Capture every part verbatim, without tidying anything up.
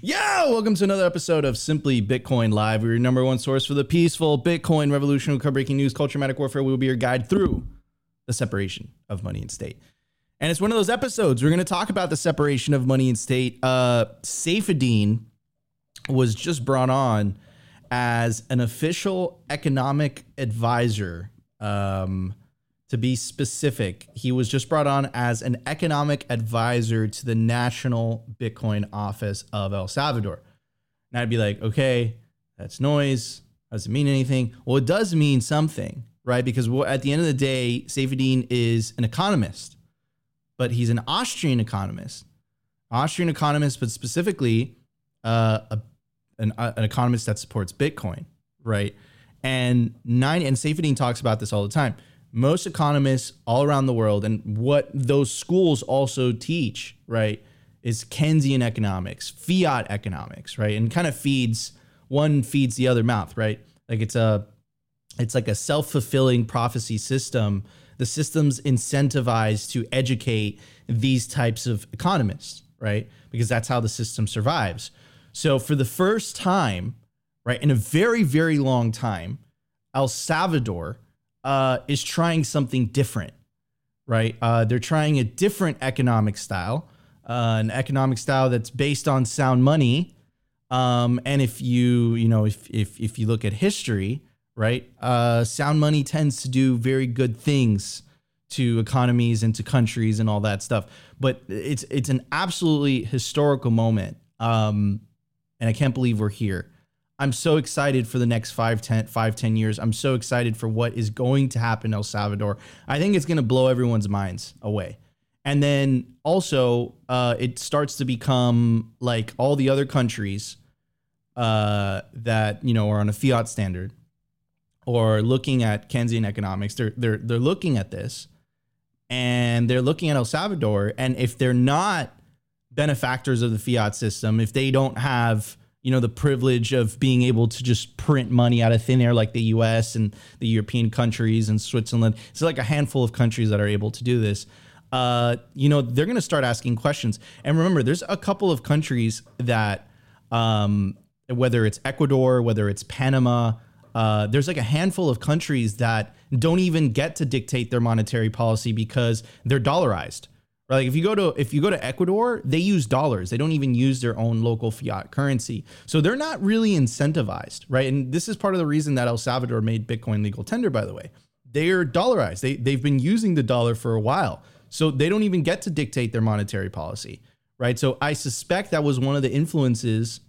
Yo, welcome to another episode of Simply Bitcoin Live. We're your number one source for the peaceful Bitcoin revolution. We cover breaking news, culture, matic warfare. We will be your guide through the separation of money and state. And it's one of those episodes. We're going to talk about the separation of money and state. Uh, Saifedean was just brought on as an official economic advisor. Um, to be specific, he was just brought on as an economic advisor to the National Bitcoin Office of El Salvador. And I'd be like, okay, that's noise. Doesn't mean anything. Well, it does mean something, right? Because at the end of the day, Saifedean is an economist. But he's an Austrian economist, Austrian economist, but specifically uh, a, an, uh, an economist that supports Bitcoin, right? And nine and Saifedean talks about this all the time. Most economists all around the world, and what those schools also teach, right, is Keynesian economics, fiat economics, right, and kind of feeds one feeds the other mouth, right? Like it's a, it's like a self-fulfilling prophecy system. The system's incentivized to educate these types of economists, right? Because that's how the system survives. So for the first time, right, in a very, very long time, El Salvador uh, is trying something different, right? Uh, they're trying a different economic style, uh, an economic style that's based on sound money. Um, and if you, you know, if if if you look at history, right? Uh, sound money tends to do very good things to economies and to countries and all that stuff. But it's it's an absolutely historical moment. Um, and I can't believe we're here. I'm so excited for the next five, ten, five, ten years. I'm so excited for what is going to happen in El Salvador. I think it's going to blow everyone's minds away. And then also uh, it starts to become like all the other countries uh, that, you know, are on a fiat standard, or looking at Keynesian economics, they're they're they're looking at this, and they're looking at El Salvador. And if they're not benefactors of the fiat system, if they don't have, you know, the privilege of being able to just print money out of thin air like the U S and the European countries and Switzerland, it's like a handful of countries that are able to do this. Uh, you know, they're going to start asking questions. And remember, there's a couple of countries that, um, whether it's Ecuador, whether it's Panama. Uh, there's like a handful of countries that don't even get to dictate their monetary policy because they're dollarized. Right? Like if you go to if you go to Ecuador, they use dollars. They don't even use their own local fiat currency. So they're not really incentivized, right? And this is part of the reason that El Salvador made Bitcoin legal tender, by the way. They're dollarized. They they've been using the dollar for a while. So they don't even get to dictate their monetary policy, right? So I suspect that was one of the influences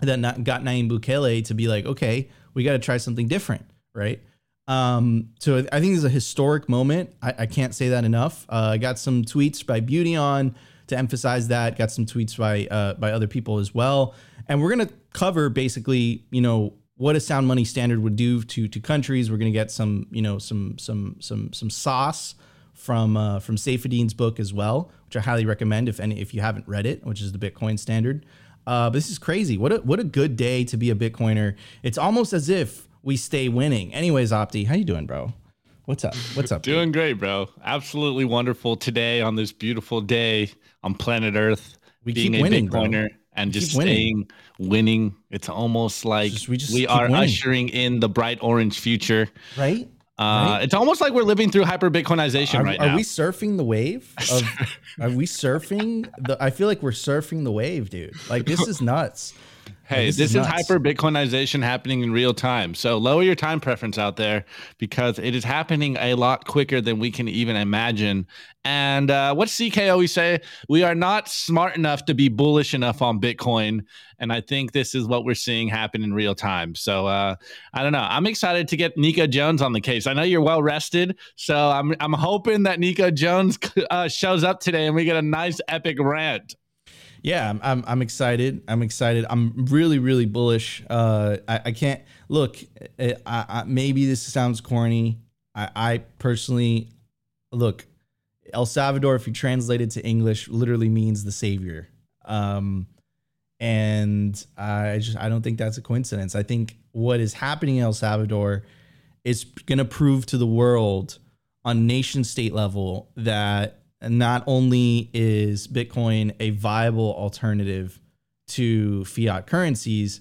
that got Nayib Bukele to be like, okay, we got to try something different, right? Um, so I think this is a historic moment. I, I can't say that enough. Uh, I got some tweets by Beautyon to emphasize that. Got some tweets by uh, by other people as well. And we're gonna cover basically, you know, what a sound money standard would do to to countries. We're gonna get some, you know, some some some some sauce from uh, from Saifedean's book as well, which I highly recommend if any if you haven't read it, which is the Bitcoin Standard. Uh, but this is crazy. What a, what a good day to be a Bitcoiner. It's almost as if we stay winning. Anyways, Opti, how you doing, bro? What's up? What's up? Doing dude? Great, bro. Absolutely wonderful today on this beautiful day on planet Earth. We being keep a winning, Bitcoiner bro. And we just staying winning. winning. It's almost like just, we, just we are winning. Ushering in the bright orange future. Right? Uh, right? It's almost like we're living through hyper-Bitcoinization are, right are now. Are we surfing the wave? Of, are we surfing? the? I feel like we're surfing the wave, dude. Like, this is nuts. Hey, this, this is, is hyper-Bitcoinization happening in real time. So lower your time preference out there, because it is happening a lot quicker than we can even imagine. And uh, what's C K always say? We are not smart enough to be bullish enough on Bitcoin. And I think this is what we're seeing happen in real time. So uh, I don't know. I'm excited to get Nico Jones on the case. I know you're well rested, so I'm I'm hoping that Nico Jones uh, shows up today and we get a nice epic rant. Yeah, I'm, I'm I'm excited. I'm excited. I'm really, really bullish. Uh, I, I can't look. I, I, maybe this sounds corny. I, I personally look. El Salvador, if you translate it to English, literally means the savior. Um, and I just I don't think that's a coincidence. I think what is happening in El Salvador is going to prove to the world on nation state level that not only is Bitcoin a viable alternative to fiat currencies,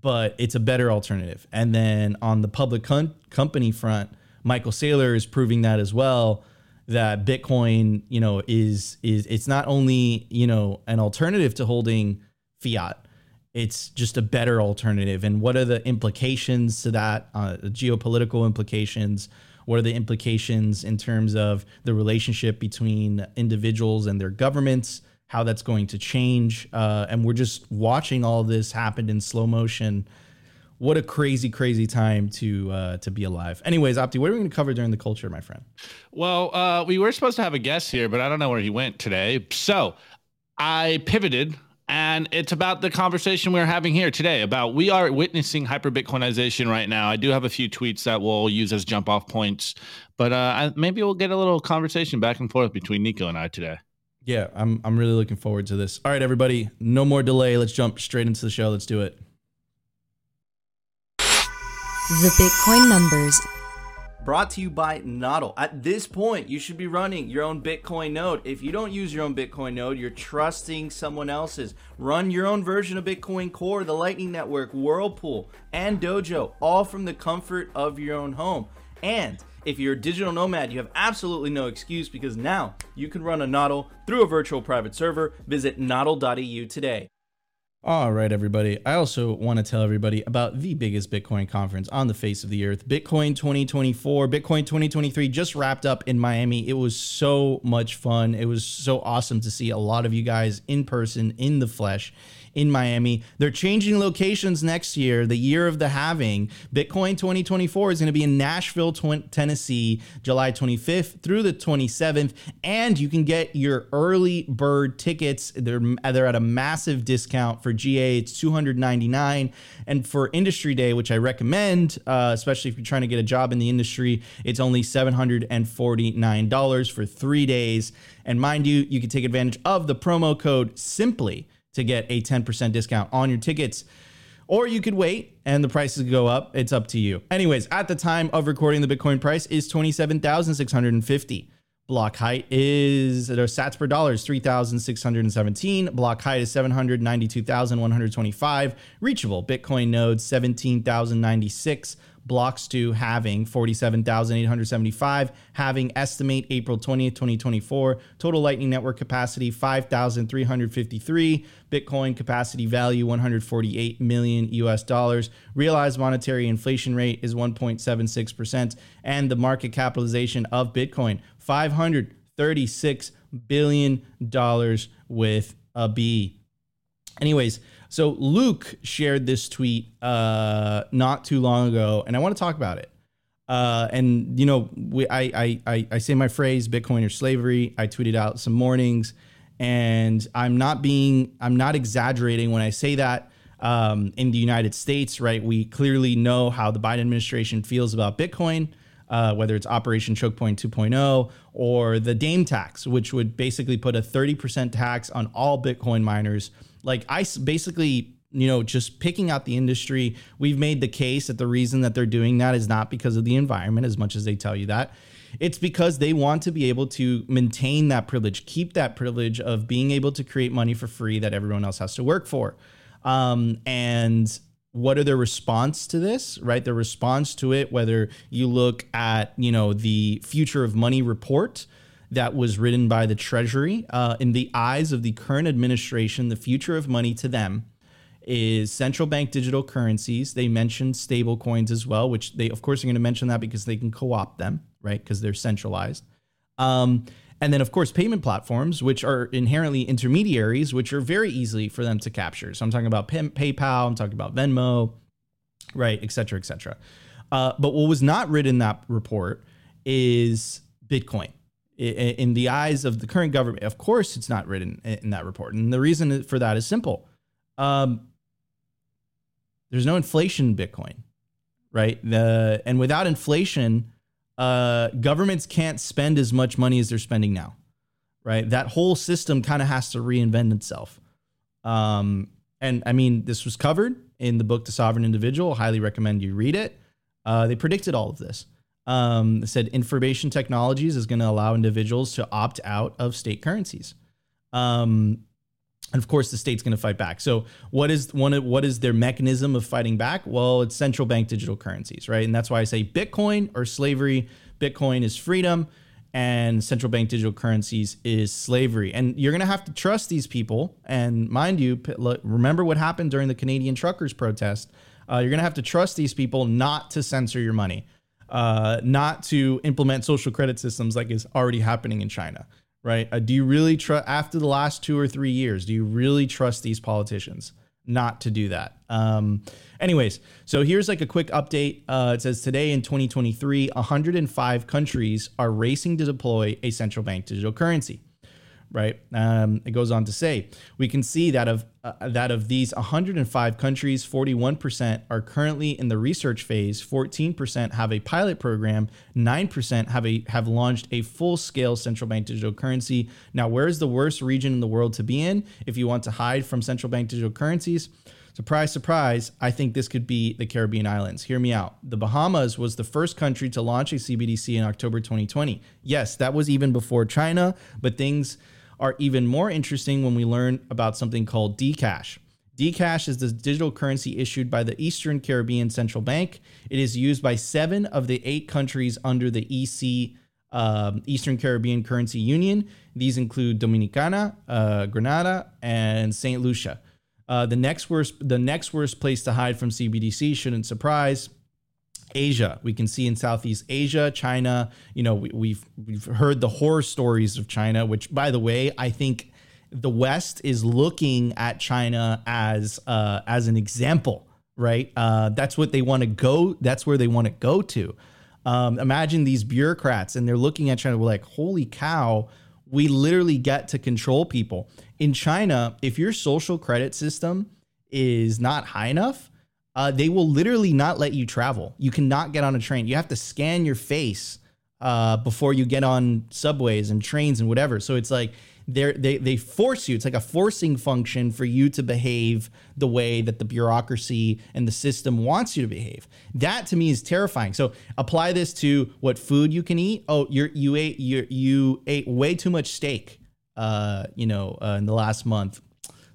but it's a better alternative. And then on the public com- company front, Michael Saylor is proving that as well, that Bitcoin, you know, is, is it's not only, you know, an alternative to holding fiat, it's just a better alternative. And what are the implications to that, uh, geopolitical implications? What are the implications in terms of the relationship between individuals and their governments, how that's going to change? Uh, and we're just watching all this happen in slow motion. What a crazy, crazy time to uh, to be alive. Anyways, Opti, what are we going to cover during the culture, my friend? Well, uh, we were supposed to have a guest here, but I don't know where he went today. So I pivoted, and it's about the conversation we're having here today about we are witnessing hyper-Bitcoinization right now. I do have a few tweets that we'll use as jump-off points, but uh, maybe we'll get a little conversation back and forth between Nico and I today. Yeah, I'm I'm really looking forward to this. All right, everybody, no more delay. Let's jump straight into the show. Let's do it. The Bitcoin numbers. Brought to you by nodl. At this point, you should be running your own Bitcoin node. If you don't use your own Bitcoin node, you're trusting someone else's. Run your own version of Bitcoin Core, the Lightning Network, Whirlpool, and Dojo, all from the comfort of your own home. And if you're a digital nomad, you have absolutely no excuse, because now you can run a nodl through a virtual private server. Visit nodl dot e u today. All right, everybody. I also want to tell everybody about the biggest Bitcoin conference on the face of the earth, Bitcoin twenty twenty-four. Bitcoin twenty twenty-three just wrapped up in Miami. It was so much fun. It was so awesome to see a lot of you guys in person, in the flesh, in Miami. They're changing locations next year, the year of the halving. Bitcoin twenty twenty-four is going to be in Nashville, Tennessee, July twenty-fifth through the twenty-seventh. And you can get your early bird tickets. They're, they're at a massive discount. For G A, it's two hundred ninety-nine dollars. And for Industry Day, which I recommend, uh, especially if you're trying to get a job in the industry, it's only seven hundred forty-nine dollars for three days. And mind you, you can take advantage of the promo code SIMPLY to get a ten percent discount on your tickets. Or you could wait and the prices go up. It's up to you. Anyways, at the time of recording, the Bitcoin price is twenty-seven thousand six hundred fifty dollars. Block height is, or sats per dollar is three thousand six hundred seventeen. Block height is seven hundred ninety-two thousand one hundred twenty-five. Reachable Bitcoin nodes, seventeen thousand ninety-six. Blocks to halving, forty-seven thousand eight hundred seventy-five. Halving estimate, April twentieth, twenty twenty-four. Total Lightning Network capacity, five thousand three hundred fifty-three. Bitcoin capacity value, one hundred forty-eight million U S dollars. Realized monetary inflation rate is one point seven six percent. And the market capitalization of Bitcoin, five hundred thirty-six billion dollars with a B. Anyways, so Luke shared this tweet uh, not too long ago, and I want to talk about it. Uh, and, you know, we, I, I, I say my phrase, Bitcoin or slavery. I tweeted out some mornings, and I'm not being I'm not exaggerating when I say that. Um, in the United States, right, we clearly know how the Biden administration feels about Bitcoin. Uh, whether it's Operation Chokepoint two point oh or the Dame tax, which would basically put a thirty percent tax on all Bitcoin miners. Like, I basically, you know, just picking out the industry, we've made the case that the reason that they're doing that is not because of the environment, as much as they tell you that. It's because they want to be able to maintain that privilege, keep that privilege of being able to create money for free that everyone else has to work for. Um, and what are their response to this, right? Their response to it, whether you look at, you know, the Future of Money report that was written by the Treasury, uh, in the eyes of the current administration, the future of money to them is central bank digital currencies. They mentioned stable coins as well, which they, of course, are going to mention that because they can co-opt them, right? Because they're centralized. Um, And then, of course, payment platforms, which are inherently intermediaries, which are very easily for them to capture. So I'm talking about pay- PayPal, I'm talking about Venmo, right, et cetera, et cetera. Uh, but what was not written in that report is Bitcoin. In the eyes of the current government, of course, it's not written in that report. And the reason for that is simple. Um, there's no inflation in Bitcoin, right? The, and without inflation, Uh, governments can't spend as much money as they're spending now, right? That whole system kind of has to reinvent itself. Um, and I mean, this was covered in the book, The Sovereign Individual. Highly recommend you read it. Uh, they predicted all of this. Um, they said information technologies is going to allow individuals to opt out of state currencies. Um, And of course, the state's going to fight back. So what is one? What is their mechanism of fighting back? Well, it's central bank digital currencies, right? And that's why I say Bitcoin or slavery. Bitcoin is freedom, and central bank digital currencies is slavery. And you're going to have to trust these people. And mind you, remember what happened during the Canadian truckers protest. Uh, you're going to have to trust these people not to censor your money, uh, not to implement social credit systems like is already happening in China. Right? Uh, do you really trust, after the last two or three years, do you really trust these politicians not to do that? Um, anyways, so here's like a quick update. Uh, it says today in twenty twenty-three, one hundred five countries are racing to deploy a central bank digital currency. Right? Um, it goes on to say, we can see that of uh, that of these one hundred five countries, forty-one percent are currently in the research phase, fourteen percent have a pilot program, nine percent have a have launched a full-scale central bank digital currency. Now, where is the worst region in the world to be in if you want to hide from central bank digital currencies? Surprise, surprise, I think this could be the Caribbean islands. Hear me out. The Bahamas was the first country to launch a C B D C in October twenty twenty. Yes, that was even before China, but things are even more interesting when we learn about something called Dcash. Dcash is the digital currency issued by the Eastern Caribbean Central Bank. It is used by seven of the eight countries under the E C, um, Eastern Caribbean Currency Union. These include Dominicana, uh, Grenada, and Saint Lucia. Uh, the next worst, the next worst place to hide from C B D C shouldn't surprise. Asia. We can see in Southeast Asia, China, you know, we, we've we've heard the horror stories of China, which, by the way, I think the West is looking at China as uh, as an example, right? Uh, that's what they want to go. That's where they want to go to. Um, imagine these bureaucrats and they're looking at China. We're like, holy cow, we literally get to control people in China. If your social credit system is not high enough, Uh, they will literally not let you travel. You cannot get on a train. You have to scan your face uh, before you get on subways and trains and whatever. So it's like they they they force you. It's like a forcing function for you to behave the way that the bureaucracy and the system wants you to behave. That to me is terrifying. So apply this to what food you can eat. Oh, you're, you ate you you ate way too much steak, uh, you know, uh, in the last month.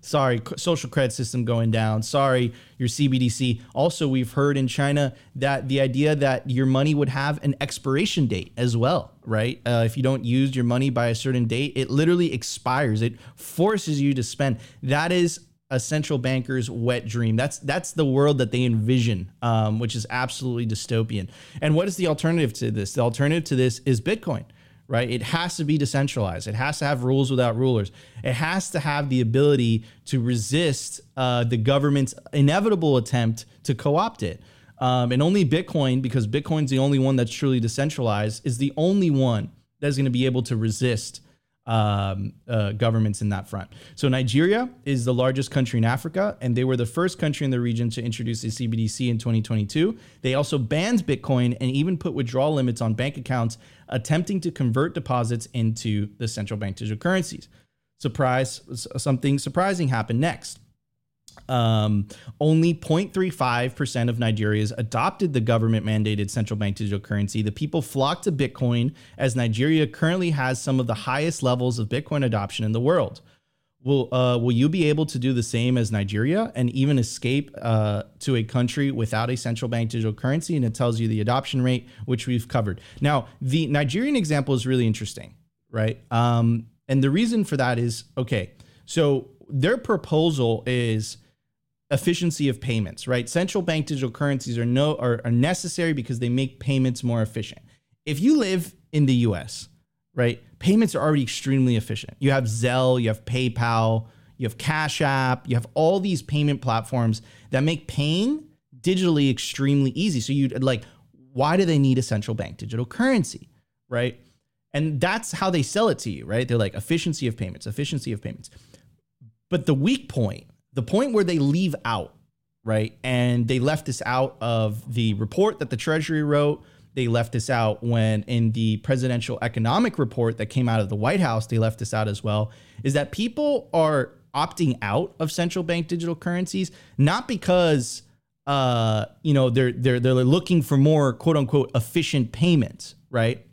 Sorry, social credit system going down. Sorry, your C B D C. Also, we've heard in China that the idea that your money would have an expiration date as well, right? Uh, if you don't use your money by a certain date, it literally expires. It forces you to spend. That is a central banker's wet dream. That's that's the world that they envision, um, which is absolutely dystopian. And what is the alternative to this? The alternative to this is Bitcoin. Right? It has to be decentralized. It has to have rules without rulers. It has to have the ability to resist uh, the government's inevitable attempt to co-opt it. Um, and only Bitcoin, because Bitcoin's the only one that's truly decentralized, is the only one that's going to be able to resist um, uh, governments in that front. So Nigeria is the largest country in Africa, and they were the first country in the region to introduce a C B D C in twenty twenty-two. They also banned Bitcoin and even put withdrawal limits on bank accounts, attempting to convert deposits into the central bank digital currencies. Surprise, something surprising happened next. Um, only zero point three five percent of Nigerians adopted the government-mandated central bank digital currency. The people flocked to Bitcoin, as Nigeria currently has some of the highest levels of Bitcoin adoption in the world. Will uh, will you be able to do the same as Nigeria and even escape uh, to a country without a central bank digital currency? And it tells you the adoption rate, which we've covered. Now, the Nigerian example is really interesting, right? Um, and the reason for that is, okay, so their proposal is efficiency of payments, right? Central bank digital currencies are no are, are necessary because they make payments more efficient. If you live in the U S, right, payments are already extremely efficient. You have Zelle, you have PayPal, you have Cash App, you have all these payment platforms that make paying digitally extremely easy. So you'd like, why do they need a central bank digital currency, right? And that's how they sell it to you, right? They're like efficiency of payments, efficiency of payments. But the weak point, the point where they leave out, right? And they left this out of the report that the Treasury wrote. They left this out when in the presidential economic report that came out of the White House, they left this out as well, is that people are opting out of central bank digital currencies, not because, uh, you know, they're, they're, they're looking for more quote unquote efficient payments, right?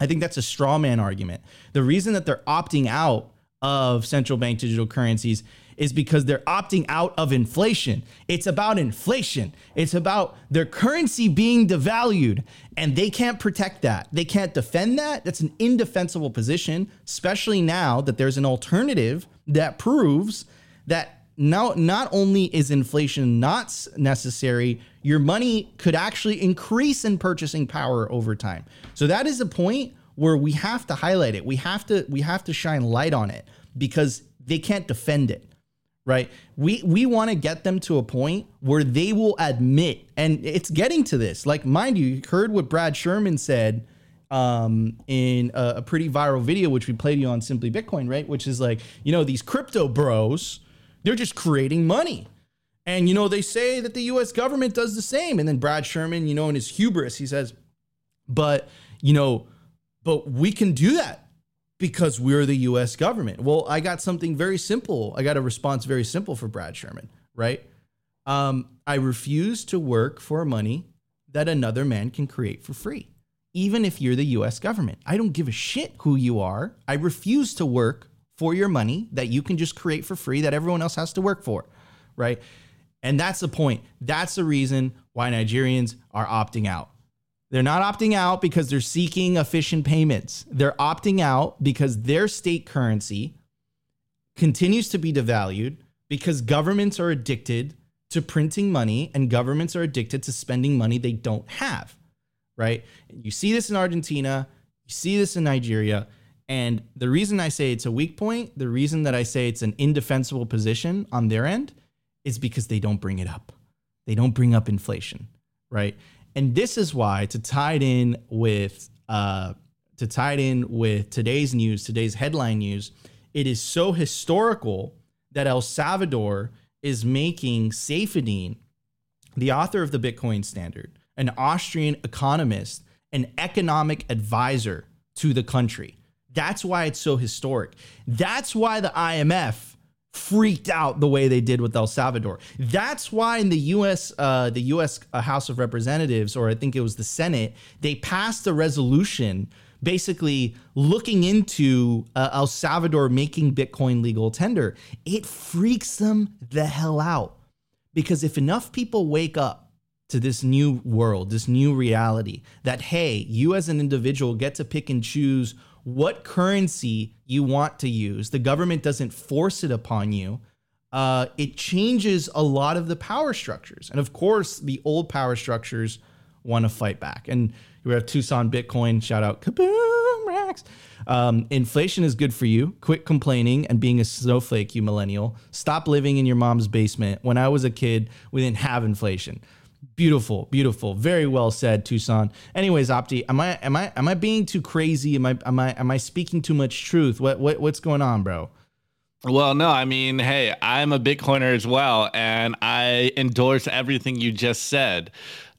I think that's a straw man argument. The reason that they're opting out of central bank digital currencies is because they're opting out of inflation. It's about inflation. It's about their currency being devalued, and they can't protect that. They can't defend that. That's an indefensible position, especially now that there's an alternative that proves that now not only is inflation not necessary, your money could actually increase in purchasing power over time. So that is a point where we have to highlight it. We have to we have to shine light on it because they can't defend it. Right. We we want to get them to a point where they will admit, and it's getting to this. Like, mind you, you heard what Brad Sherman said um, in a, a pretty viral video, which we played you on Simply Bitcoin, right? Which is like, you know, these crypto bros, they're just creating money. And, you know, they say that the U S government does the same. And then Brad Sherman, you know, in his hubris, he says, but, you know, but we can do that. Because we're the U S government. Well, I got something very simple. I got a response very simple for Brad Sherman, right? Um, I refuse to work for money that another man can create for free, even if you're the U S government. I don't give a shit who you are. I refuse to work for your money that you can just create for free that everyone else has to work for, right? And that's the point. That's the reason why Nigerians are opting out. They're not opting out because they're seeking efficient payments. They're opting out because their state currency continues to be devalued because governments are addicted to printing money and governments are addicted to spending money they don't have, right? You see this in Argentina, you see this in Nigeria, and the reason I say it's a weak point, the reason that I say it's an indefensible position on their end is because they don't bring it up. They don't bring up inflation, right? And this is why, to tie it in with uh, to tie it in with today's news, today's headline news, it is so historical that El Salvador is making Saifedean, the author of the Bitcoin Standard, an Austrian economist, an economic advisor to the country. That's why it's so historic. That's why the I M F freaked out the way they did with El Salvador. That's why in the U S, uh, the U S House of Representatives, or I think it was the Senate, they passed a resolution basically looking into uh, El Salvador making Bitcoin legal tender. It freaks them the hell out because if enough people wake up to this new world, this new reality that, hey, you as an individual get to pick and choose what currency you want to use. The government doesn't force it upon you. Uh, it changes a lot of the power structures. And of course, the old power structures want to fight back. And we have Tucson Bitcoin, shout out kaboomracks. Um, inflation is good for you. Quit complaining and being a snowflake, you millennial. Stop living in your mom's basement. When I was a kid, we didn't have inflation. Beautiful, beautiful. Very well said, Tucson. Anyways, Opti, am I am I am I being too crazy? Am I am I am I speaking too much truth? What what what's going on, bro? Well, no, I mean, hey, I'm a Bitcoiner as well, and I endorse everything you just said.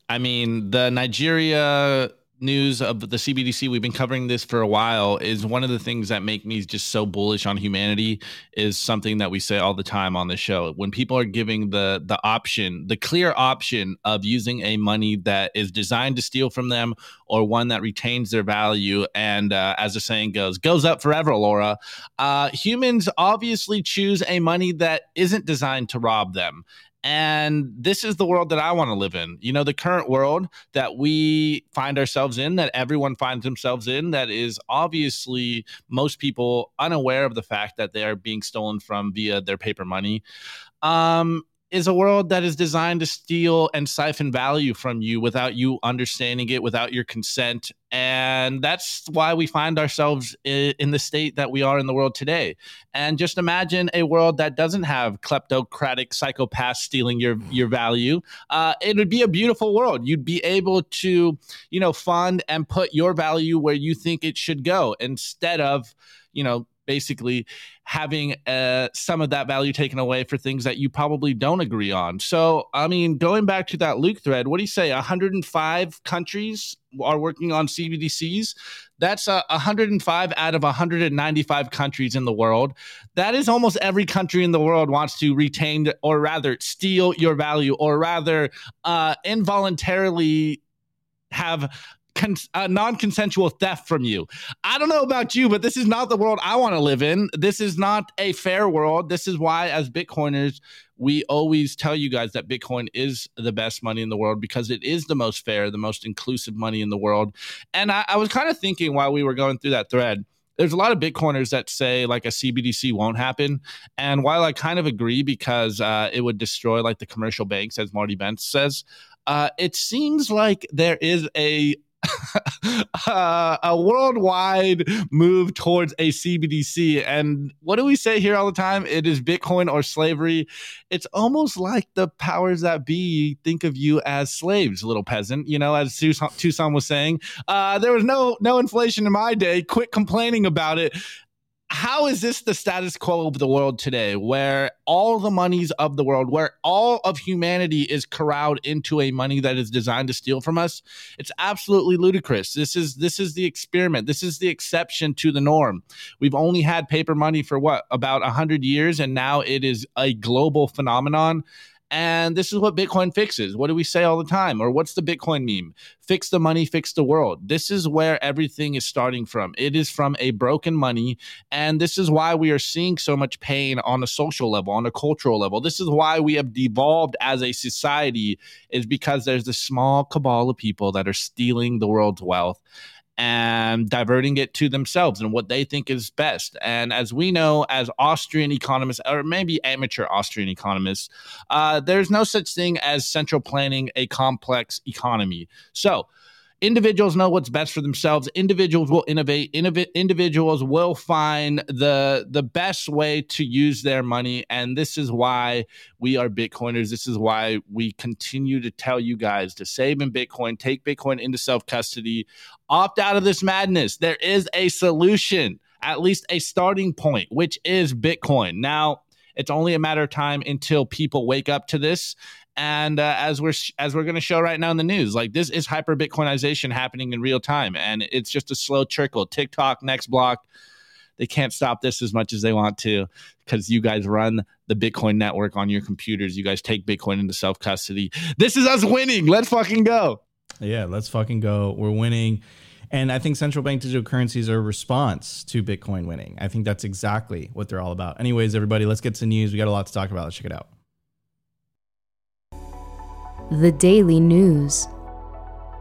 I mean, the Nigeria news of the C B D C, we've been covering this for a while, is one of the things that make me just so bullish on humanity is something that we say all the time on the show. When people are giving the the option, the clear option of using a money that is designed to steal from them or one that retains their value and uh, as the saying goes, goes up forever, Laura, uh, humans obviously choose a money that isn't designed to rob them. And this is the world that I want to live in. You know, the current world that we find ourselves in, that everyone finds themselves in, that is obviously most people unaware of the fact that they are being stolen from via their paper money. Um, is a world that is designed to steal and siphon value from you without you understanding it, without your consent. And that's why we find ourselves in the state that we are in the world today. And just imagine a world that doesn't have kleptocratic psychopaths stealing your, your value. Uh, it would be a beautiful world. You'd be able to, you know, fund and put your value where you think it should go instead of, you know, basically having uh, some of that value taken away for things that you probably don't agree on. So, I mean, going back to that Luke thread, what do you say? one hundred five countries are working on C B D Cs. That's uh, one hundred five out of one hundred ninety-five countries in the world. That is almost every country in the world wants to retain or rather steal your value or rather uh, involuntarily have cons- uh, non-consensual theft from you. I don't know about you, but this is not the world I want to live in. This is not a fair world. This is why, as Bitcoiners, we always tell you guys that Bitcoin is the best money in the world because it is the most fair, the most inclusive money in the world. And I, I was kind of thinking while we were going through that thread, there's a lot of Bitcoiners that say like a C B D C won't happen. And while I kind of agree because uh, it would destroy like the commercial banks, as Marty Bentz says, uh, it seems like there is a uh, a worldwide move towards a C B D C. And what do we say here all the time? It is Bitcoin or slavery. It's almost like the powers that be think of you as slaves, little peasant. You know, as Toussaint was saying, uh, there was no no inflation in my day. Quit complaining about it. How is this the status quo of the world today, where all the monies of the world, where all of humanity is corralled into a money that is designed to steal from us? It's absolutely ludicrous. This is this is the experiment. This is the exception to the norm. We've only had paper money for, what, about one hundred years, and now it is a global phenomenon. And this is what Bitcoin fixes. What do we say all the time? Or what's the Bitcoin meme? Fix the money, fix the world. This is where everything is starting from. It is from a broken money. And this is why we are seeing so much pain on a social level, on a cultural level. This is why we have devolved as a society, is because there's this small cabal of people that are stealing the world's wealth and diverting it to themselves and what they think is best. And as we know, as Austrian economists, or maybe amateur Austrian economists, uh, there's no such thing as central planning a complex economy. So individuals know what's best for themselves. Individuals will innovate. Innov- individuals will find the, the best way to use their money. And this is why we are Bitcoiners. This is why we continue to tell you guys to save in Bitcoin, take Bitcoin into self-custody, opt out of this madness. There is a solution, at least a starting point, which is Bitcoin. Now, it's only a matter of time until people wake up to this. And uh, as we're sh- as we're going to show right now in the news, like, this is hyper-Bitcoinization happening in real time. And it's just a slow trickle. TikTok, next block. They can't stop this as much as they want to, because you guys run the Bitcoin network on your computers. You guys take Bitcoin into self-custody. This is us winning. Let's fucking go. Yeah, let's fucking go. We're winning. And I think central bank digital currencies are a response to Bitcoin winning. I think that's exactly what they're all about. Anyways, everybody, let's get to news. We got a lot to talk about. Let's check it out. The Daily News.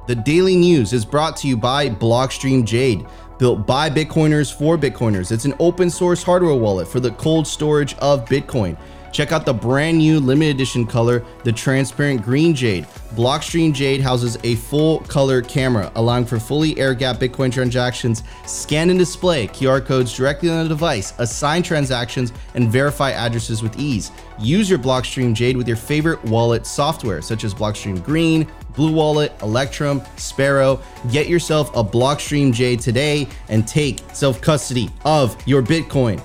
The Daily News is brought to you by Blockstream Jade, built by Bitcoiners for Bitcoiners. It's an open source hardware wallet for the cold storage of Bitcoin. Check out the brand new limited edition color, the transparent green jade. Blockstream Jade houses a full color camera, allowing for fully air-gapped Bitcoin transactions, scan and display Q R codes directly on the device, assign transactions, and verify addresses with ease. Use your Blockstream Jade with your favorite wallet software, such as Blockstream Green, Blue Wallet, Electrum, Sparrow. Get yourself a Blockstream Jade today and take self-custody of your Bitcoin.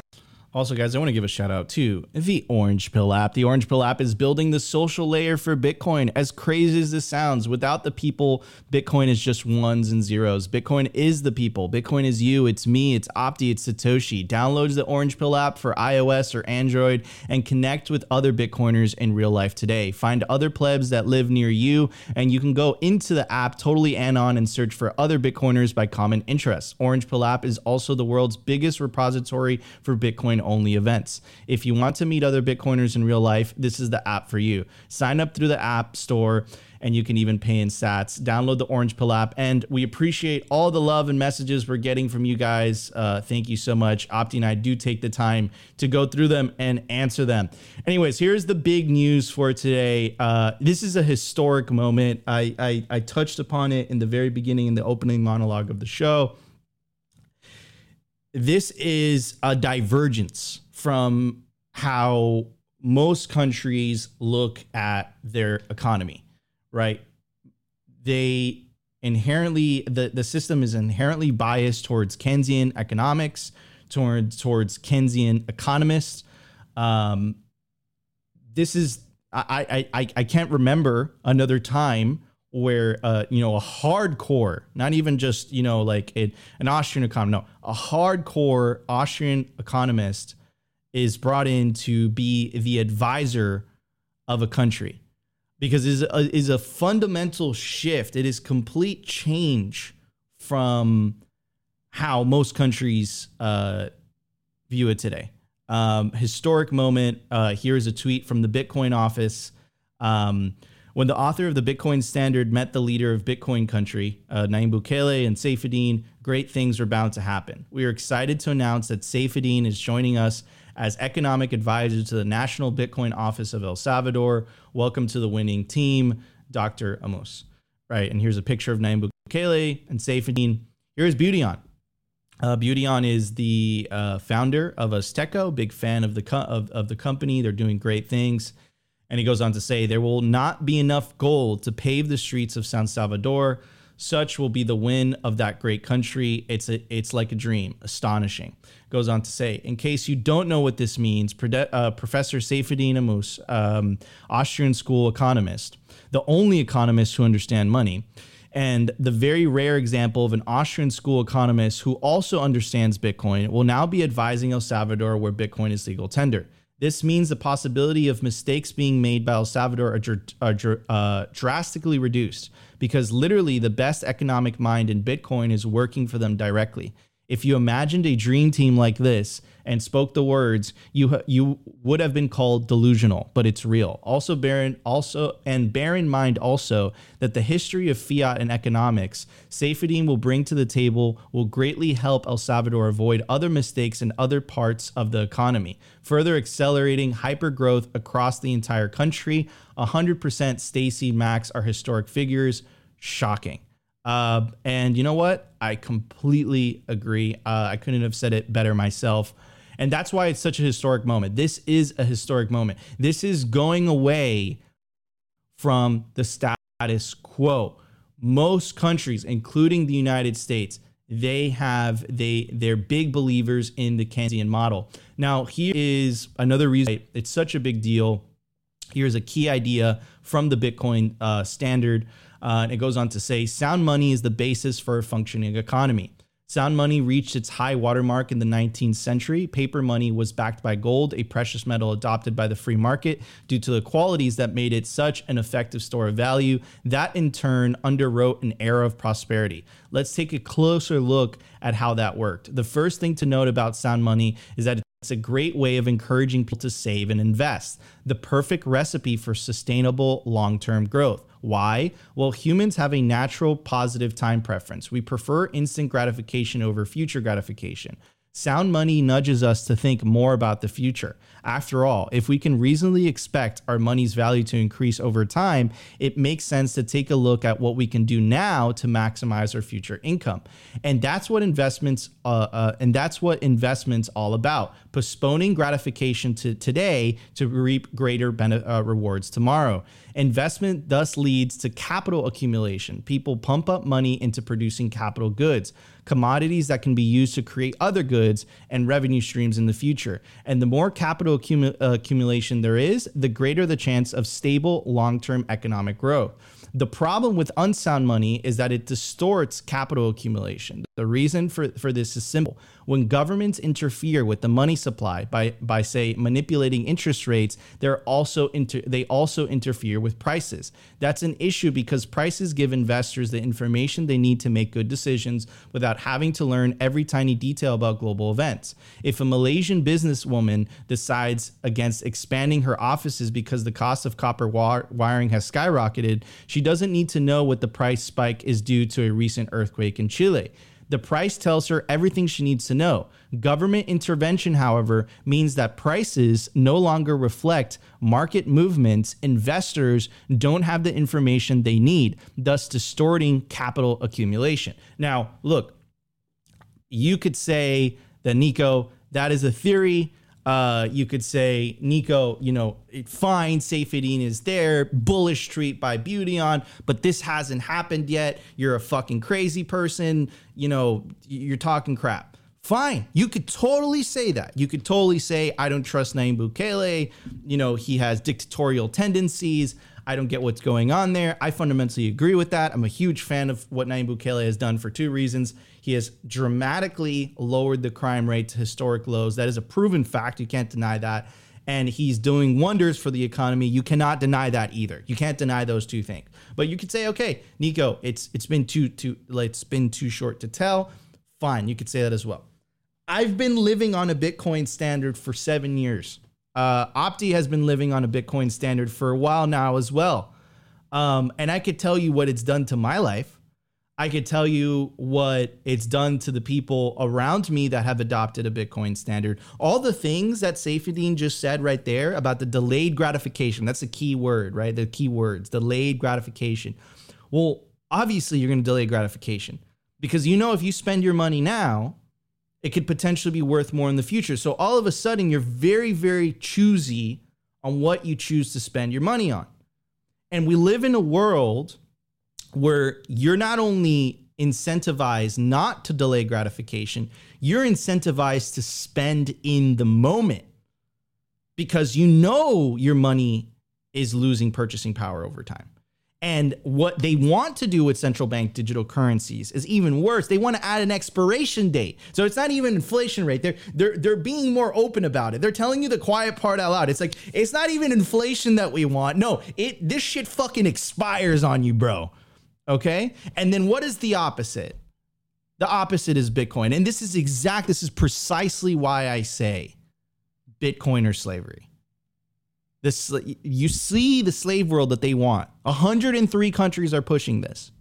Also, guys, I want to give a shout out to the Orange Pill app. The Orange Pill app is building the social layer for Bitcoin. As crazy as this sounds, without the people, Bitcoin is just ones and zeros. Bitcoin is the people. Bitcoin is you. It's me. It's Opti. It's Satoshi. Download the Orange Pill app for iOS or Android and connect with other Bitcoiners in real life today. Find other plebs that live near you, and you can go into the app totally anon and search for other Bitcoiners by common interests. Orange Pill app is also the world's biggest repository for Bitcoin only events. If you want to meet other Bitcoiners in real life, this is the app for you. Sign up through the app store, and you can even pay in sats. Download the Orange Pill app, and we appreciate all the love and messages we're getting from you guys. Uh, thank you so much. Opti and I do take the time to go through them and answer them. Anyways, here's the big news for today. Uh, this is a historic moment. I, I, I touched upon it in the very beginning in the opening monologue of the show. This is a divergence from how most countries look at their economy, right? They inherently, the, the system is inherently biased towards Keynesian economics, towards, towards Keynesian economists. Um, this is, I, I, I can't remember another time where, uh, you know, a hardcore, not even just, you know, like it, an Austrian economist, no, a hardcore Austrian economist is brought in to be the advisor of a country, because it is a, is a fundamental shift. It is complete change from how most countries uh, view it today. Um, historic moment. Uh, here's a tweet from the Bitcoin office. Um, when the author of the Bitcoin Standard met the leader of Bitcoin country, uh, Nayib Bukele and Saifedean, great things were bound to happen. We are excited to announce that Saifedean is joining us as economic advisor to the National Bitcoin Office of El Salvador. Welcome to the winning team, Doctor Ammous. Right, and here's a picture of Nayib Bukele and Saifedean. Here's Beautyon. Uh, Beautyon is the uh, founder of Azteco, big fan of the co- of, of the company. They're doing great things. And he goes on to say, there will not be enough gold to pave the streets of San Salvador. Such will be the win of that great country. It's a, it's like a dream. Astonishing. Goes on to say, in case you don't know what this means, uh, Professor Saifedean Ammous, um, Austrian school economist, the only economist who understands money, and the very rare example of an Austrian school economist who also understands Bitcoin, will now be advising El Salvador where Bitcoin is legal tender. This means the possibility of mistakes being made by El Salvador are, dr- are dr- uh, drastically reduced, because literally the best economic mind in Bitcoin is working for them directly. If you imagined a dream team like this and spoke the words, you ha- you would have been called delusional, but it's real. Also bear in, also and bear in mind also that the history of fiat and economics Saifedean will bring to the table will greatly help El Salvador avoid other mistakes in other parts of the economy, further accelerating hyper growth across the entire country. one hundred percent Stacy Max are historic figures. Shocking. Uh, and you know what? I completely agree. Uh, I couldn't have said it better myself. And that's why it's such a historic moment. This is a historic moment. This is going away from the status quo. Most countries, including the United States, they have, they, they're big believers in the Keynesian model. Now, here is another reason it's such a big deal. Here's a key idea from the Bitcoin uh, Standard. Uh, and it goes on to say, sound money is the basis for a functioning economy. Sound money reached its high watermark in the nineteenth century. Paper money was backed by gold, a precious metal adopted by the free market due to the qualities that made it such an effective store of value. That in turn underwrote an era of prosperity. Let's take a closer look at how that worked. The first thing to note about sound money is that it's a great way of encouraging people to save and invest. The perfect recipe for sustainable long-term growth. Why? Well, humans have a natural positive time preference. We prefer instant gratification over future gratification. Sound money nudges us to think more about the future. After all, if we can reasonably expect our money's value to increase over time, it makes sense to take a look at what we can do now to maximize our future income. And that's what investments uh, uh, and that's what investments all about. Postponing gratification to today to reap greater benefit, uh, rewards tomorrow. Investment thus leads to capital accumulation. People pump up money into producing capital goods, commodities that can be used to create other goods and revenue streams in the future. And the more capital accum- accumulation there is, the greater the chance of stable long-term economic growth. The problem with unsound money is that it distorts capital accumulation. The reason for, for this is simple. When governments interfere with the money supply by, by say, manipulating interest rates, they're also inter- they also interfere with prices. That's an issue because prices give investors the information they need to make good decisions without having to learn every tiny detail about global events. If a Malaysian businesswoman decides against expanding her offices because the cost of copper wa- wiring has skyrocketed, she doesn't need to know what the price spike is due to a recent earthquake in Chile. The price tells her everything she needs to know. Government intervention, however, means that prices no longer reflect market movements. Investors don't have the information they need, thus distorting capital accumulation. Now, look, you could say that, Nico, that is a theory. Uh, you could say, Nico, you know, fine, Saifedean is there, bullish tweet by Beautyon, but this hasn't happened yet. You're a fucking crazy person. You know, you're talking crap. Fine. You could totally say that. You could totally say, I don't trust Nayib Bukele. You know, he has dictatorial tendencies. I don't get what's going on there. I fundamentally agree with that. I'm a huge fan of what Nayib Bukele has done for two reasons. He has dramatically lowered the crime rate to historic lows. That is a proven fact. You can't deny that. and he's doing wonders for the economy. You cannot deny that either. You can't deny those two things. But you could say, okay, Nico, it's it's been too too it's been too short to tell. Fine, you could say that as well. I've been living on a Bitcoin standard for seven years. Uh, Opti has been living on a Bitcoin standard for a while now as well. Um, and I could tell you what it's done to my life. I could tell you what it's done to the people around me that have adopted a Bitcoin standard. All the things that Saifedean just said right there about the delayed gratification. That's the key word, right? The key words, delayed gratification. Well, obviously you're going to delay gratification because, you know, if you spend your money now, it could potentially be worth more in the future. So all of a sudden, you're very, very choosy on what you choose to spend your money on. And we live in a world where you're not only incentivized not to delay gratification, you're incentivized to spend in the moment because you know your money is losing purchasing power over time. And what they want to do with central bank digital currencies is even worse. They want to add an expiration date. So it's not even inflation rate. They're, they're, they're being more open about it. They're telling you the quiet part out loud. It's like, it's not even inflation that we want. No, it this shit fucking expires on you, bro. Okay? And then what is the opposite? The opposite is Bitcoin. And this is exact, this is precisely why I say Bitcoin or slavery. This, you see the slave world that they want. one hundred three countries are pushing this.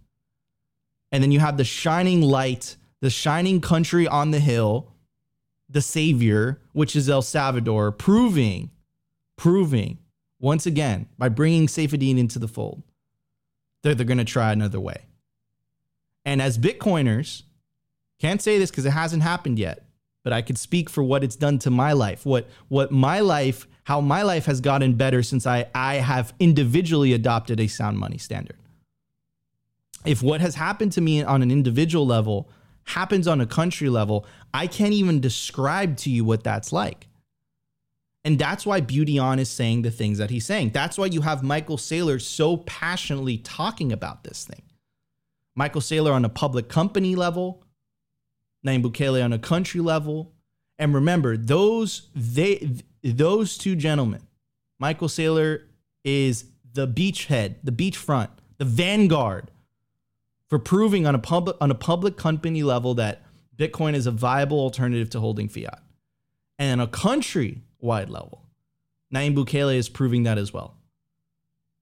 And then you have the shining light, the shining country on the hill, the savior, which is El Salvador, proving, proving, once again, by bringing Saifedean into the fold, that they're going to try another way. And as Bitcoiners, can't say this because it hasn't happened yet, but I could speak for what it's done to my life, what what my life how my life has gotten better since I, I have individually adopted a sound money standard. If what has happened to me on an individual level happens on a country level, I can't even describe to you what that's like. And that's why Beautyon is saying the things that he's saying. That's why you have Michael Saylor so passionately talking about this thing. Michael Saylor on a public company level, Nayib Bukele on a country level. And remember, those they... Those two gentlemen, Michael Saylor is the beachhead, the beachfront, the vanguard for proving on a public on a public company level that Bitcoin is a viable alternative to holding fiat. And on a country-wide level, Nayib Bukele is proving that as well.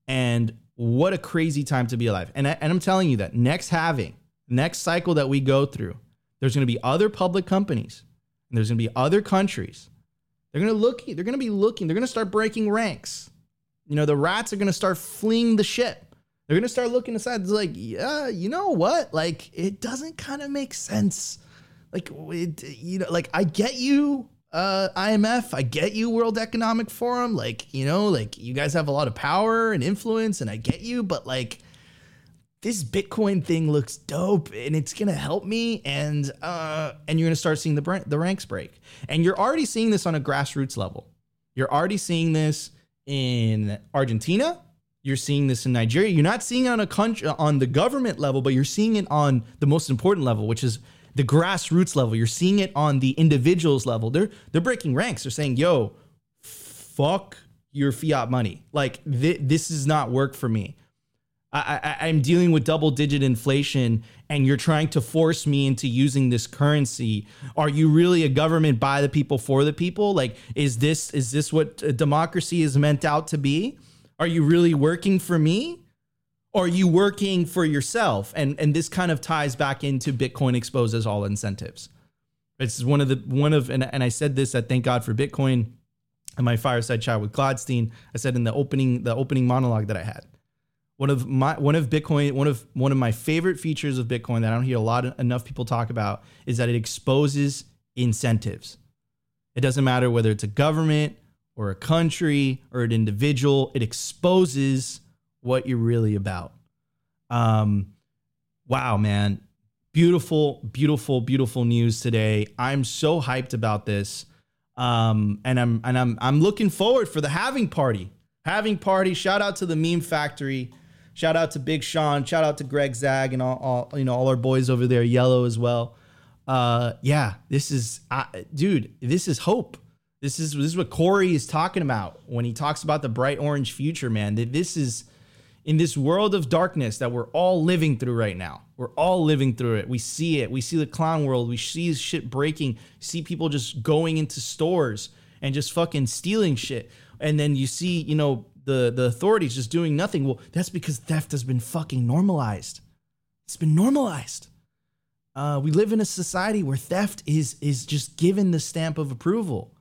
And what a crazy time to be alive. And, I, and I'm telling you that next halving, next cycle that we go through, there's going to be other public companies and there's going to be other countries. They're going to look, they're going to be looking, they're going to start breaking ranks. You know, the rats are going to start fleeing the ship. They're going to start looking aside. It's like, yeah, you know what? Like, it doesn't kind of make sense. Like, it, you know, like I get you, uh, I M F, I get you, World Economic Forum. Like, you know, like you guys have a lot of power and influence and I get you, but like this Bitcoin thing looks dope and it's going to help me. And uh, and you're going to start seeing the, br- the ranks break. And you're already seeing this on a grassroots level. You're already seeing this in Argentina. You're seeing this in Nigeria. You're not seeing it on a country, on the government level, but you're seeing it on the most important level, which is the grassroots level. You're seeing it on the individuals level. They're, they're breaking ranks. They're saying, yo, fuck your fiat money. Like th- this does not work for me. I, I, I'm dealing with double digit inflation and you're trying to force me into using this currency. Are you really a government by the people for the people? Like, is this is this what democracy is meant out to be? Are you really working for me? Or are you working for yourself? And and this kind of ties back into Bitcoin exposes all incentives. It's one of the one of and, and I said this at Thank God for Bitcoin in my fireside chat with Gladstein. I said in the opening the opening monologue that I had. One of my one of Bitcoin one of one of my favorite features of Bitcoin that I don't hear a lot of, enough people talk about is that it exposes incentives. It doesn't matter whether it's a government or a country or an individual. It exposes what you're really about. Um, wow, man! Beautiful, beautiful, beautiful news today. I'm so hyped about this, um, and I'm and I'm I'm looking forward for the halving party. Halving party. Shout out to the Meme Factory. Shout out to Big Sean. Shout out to Greg Zag and all, all you know, all our boys over there, Yellow as well. Uh, yeah, this is, uh, dude, this is hope. This is this is what Corey is talking about when he talks about the bright orange future, man. That this is in this world of darkness that we're all living through right now. We're all living through it. We see it. We see the clown world. We see shit breaking. See people just going into stores and just fucking stealing shit. And then you see, you know, the, the authorities just doing nothing. Well, that's because theft has been fucking normalized. It's been normalized. Uh, we live in a society where theft is is just given the stamp of approval.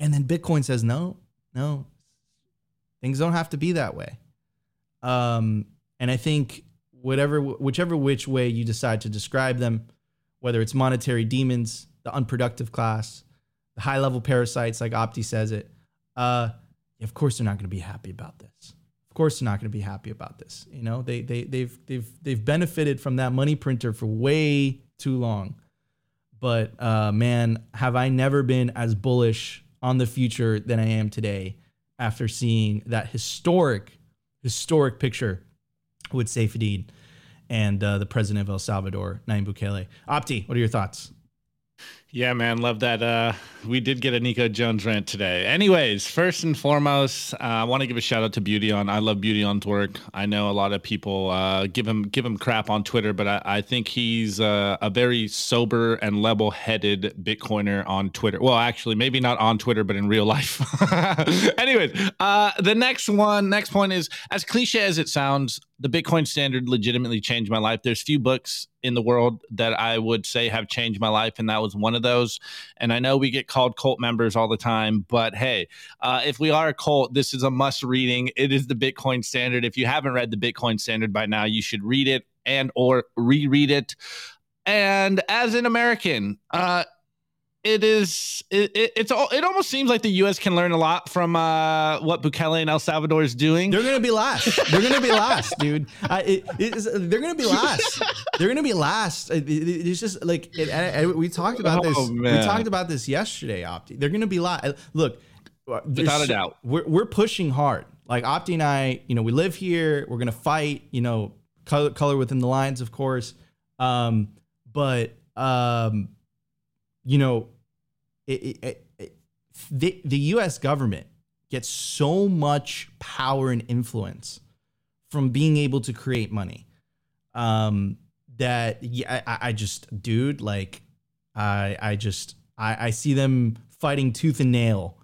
And then Bitcoin says, no, no, things don't have to be that way. Um, and I think whatever, whichever which way you decide to describe them, whether it's monetary demons, the unproductive class, the high level parasites, like Opti says it, uh, of course they're not going to be happy about this. Of course they're not going to be happy about this. You know, they they they've they've they've benefited from that money printer for way too long. But uh, man, have I never been as bullish on the future than I am today after seeing that historic, historic picture with Saifedean and uh, the president of El Salvador, Nayib Bukele. Opti, what are your thoughts? Yeah, man, love that. Uh, we did get a Nico Jones rant today. Anyways, first and foremost, uh, I want to give a shout out to Beautyon. I love Beautyon's work. I know a lot of people uh, give him give him crap on Twitter, but I, I think he's uh, a very sober and level-headed Bitcoiner on Twitter. Well, actually, maybe not on Twitter, but in real life. Anyways, uh, the next one, next point is, as cliche as it sounds, the Bitcoin Standard legitimately changed my life. There's few books in the world that I would say have changed my life, and that was one of those. And I know we get called cult members all the time, but hey, uh, if we are a cult, this is a must reading. It is the Bitcoin Standard. If you haven't read the Bitcoin Standard by now, you should read it and or reread it. And as an American, uh, It is. It, it, it's all. It almost seems like the U S can learn a lot from uh, what Bukele and El Salvador is doing. They're gonna be last. They're gonna be last, dude. Uh, it, it is, they're gonna be last. They're gonna be last. It, it, it's just like it, I, I, we talked about oh, this. Man. We talked about this yesterday, Opti. They're gonna be last. Look, without a doubt, we're we're pushing hard. Like Opti and I, you know, we live here. We're gonna fight. You know, color, color within the lines, of course. Um, but. Um, You know, it, it, it, the, the U S government gets so much power and influence from being able to create money um, that yeah, I, I just, dude, like, I I just, I, I see them fighting tooth and nail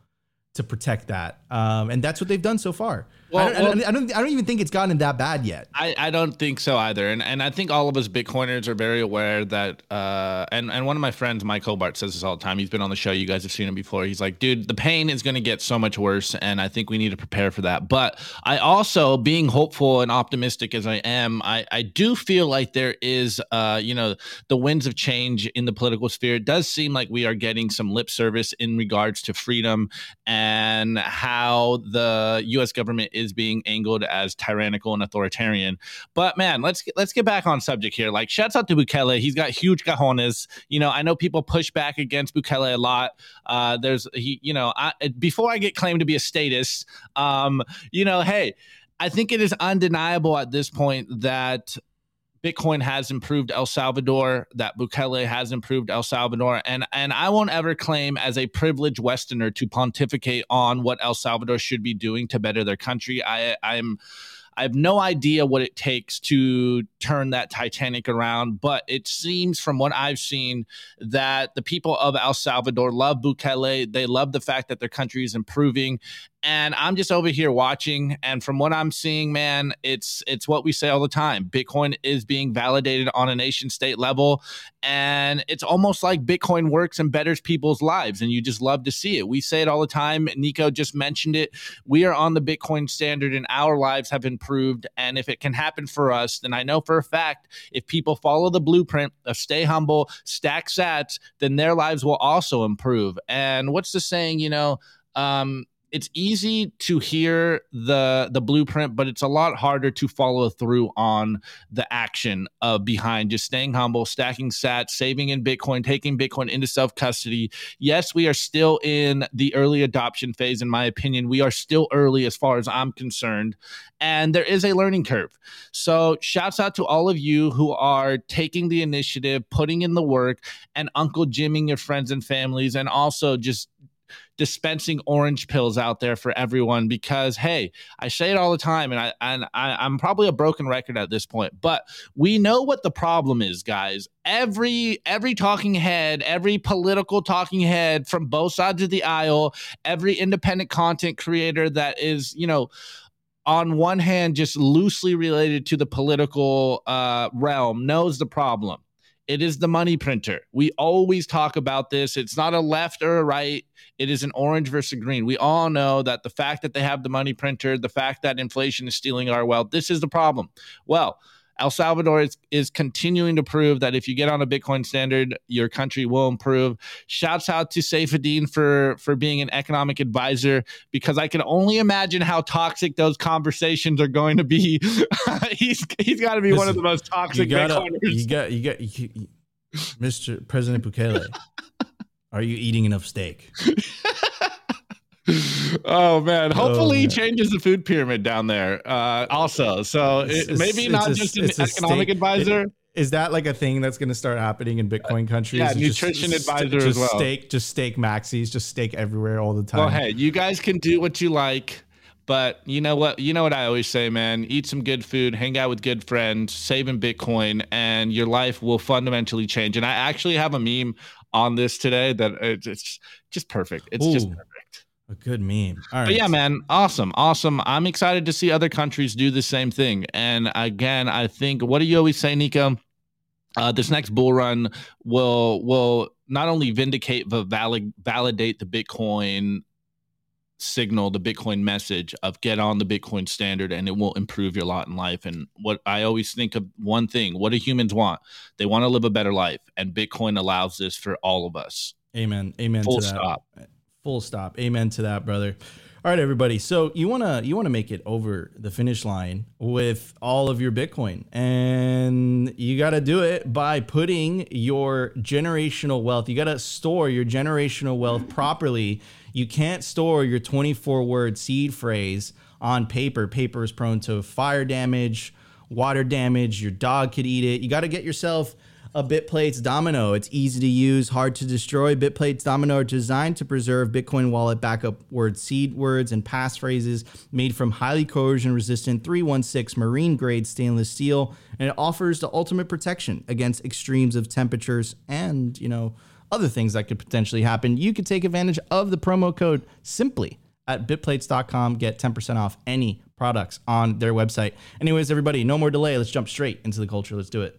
to protect that. Um, and that's what they've done so far. Well, I, don't, well, I, don't, I don't I don't even think it's gotten that bad yet. I, I don't think so either. And and I think all of us Bitcoiners are very aware that uh and, and one of my friends, Mike Hobart, says this all the time. He's been on the show. You guys have seen him before. He's like, dude, the pain is going to get so much worse. And I think we need to prepare for that. But I also, being hopeful and optimistic as I am, I, I do feel like there is, uh you know, the winds of change in the political sphere. It does seem like we are getting some lip service in regards to freedom and how the U S government is being angled as tyrannical and authoritarian. But man, let's get, let's get back on subject here. Like, shouts out to Bukele. He's got huge cojones. You know, I know people push back against Bukele a lot. Uh, there's, he, you know, I, before I get claimed to be a statist, um, you know, hey, I think it is undeniable at this point that Bitcoin has improved El Salvador, that Bukele has improved El Salvador. And, and I won't ever claim as a privileged Westerner to pontificate on what El Salvador should be doing to better their country. I, I'm, I have no idea what it takes to turn that Titanic around, but it seems from what I've seen that the people of El Salvador love Bukele. They love the fact that their country is improving. And I'm just over here watching. And from what I'm seeing, man, it's it's what we say all the time. Bitcoin is being validated on a nation state level. And it's almost like Bitcoin works and betters people's lives. And you just love to see it. We say it all the time. Nico just mentioned it. We are on the Bitcoin Standard and our lives have improved. And if it can happen for us, then I know for a fact, if people follow the blueprint of stay humble, stack sats, then their lives will also improve. And what's the saying, you know, um, it's easy to hear the the blueprint, but it's a lot harder to follow through on the action of behind just staying humble, stacking sats, saving in Bitcoin, taking Bitcoin into self-custody. Yes, we are still in the early adoption phase, in my opinion. We are still early as far as I'm concerned, and there is a learning curve. So shouts out to all of you who are taking the initiative, putting in the work, and Uncle Jimming your friends and families, and also just dispensing orange pills out there for everyone, because, hey, I say it all the time, and, I, and I, I'm probably a broken record at this point, but we know what the problem is, guys. Every every talking head, every political talking head from both sides of the aisle, every independent content creator that is, you know, on one hand, just loosely related to the political uh, realm, knows the problem. It is the money printer. We always talk about this. It's not a left or a right. It is an orange versus a green. We all know that the fact that they have the money printer, the fact that inflation is stealing our wealth, this is the problem. Well, El Salvador is, is continuing to prove that if you get on a Bitcoin standard, your country will improve. Shouts out to Saifedean for, for being an economic advisor, because I can only imagine how toxic those conversations are going to be. he's he's got to be Listen, one of the most toxic you gotta, Bitcoiners. You got, you got, you, you, Mister President Bukele, are you eating enough steak? Oh man! Hopefully, oh, man. Changes the food pyramid down there. Uh, also, so it, it's, maybe it's, not it's just a, an economic advisor. It, is that like a thing that's going to start happening in Bitcoin countries? Yeah, nutrition just, advisor just, as well. Steak, just steak maxis, just steak everywhere all the time. Well, hey, you guys can do what you like, but you know what? You know what I always say, man. Eat some good food, hang out with good friends, save in Bitcoin, and your life will fundamentally change. And I actually have a meme on this today that it's just perfect. It's Ooh. just perfect. A good meme. All right. But yeah, man. Awesome. Awesome. I'm excited to see other countries do the same thing. And again, I think, what do you always say, Nico? Uh, this next bull run will will not only vindicate, but valid, validate the Bitcoin signal, the Bitcoin message of get on the Bitcoin standard, and it will improve your lot in life. And what I always think of one thing, what do humans want? They want to live a better life. And Bitcoin allows this for all of us. Amen. Amen. Full to that. Stop. Full stop. Amen to that, brother. All right, everybody. So you want to you want to make it over the finish line with all of your Bitcoin, and you got to do it by putting your generational wealth. You got to store your generational wealth properly. You can't store your twenty-four word seed phrase on paper. Paper is prone to fire damage, water damage. Your dog could eat it. You got to get yourself a BitPlates Domino. It's easy to use, hard to destroy. BitPlates Domino are designed to preserve Bitcoin wallet backup word seed words and passphrases made from highly corrosion-resistant three sixteen marine-grade stainless steel, and it offers the ultimate protection against extremes of temperatures and, you know, other things that could potentially happen. You could take advantage of the promo code SIMPLY at bitplates dot com. Get ten percent off any products on their website. Anyways, everybody, no more delay. Let's jump straight into the culture. Let's do it.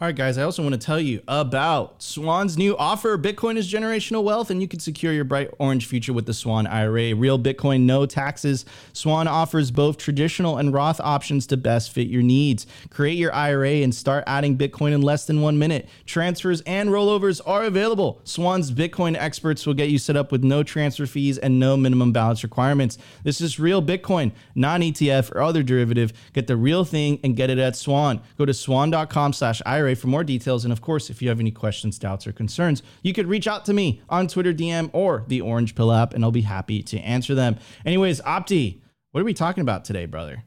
All right, guys, I also want to tell you about Swan's new offer. Bitcoin is generational wealth, and you can secure your bright orange future with the Swan I R A. Real Bitcoin, no taxes. Swan offers both traditional and Roth options to best fit your needs. Create your I R A and start adding Bitcoin in less than one minute. Transfers and rollovers are available. Swan's Bitcoin experts will get you set up with no transfer fees and no minimum balance requirements. This is Real Bitcoin, non-E T F or other derivative. Get the real thing and get it at Swan. Go to swan dot com slash I R A for more details. And of course, if you have any questions, doubts, or concerns, you could reach out to me on Twitter D M or the Orange Pill app, and I'll be happy to answer them. Anyways, Opti, what are we talking about today, brother?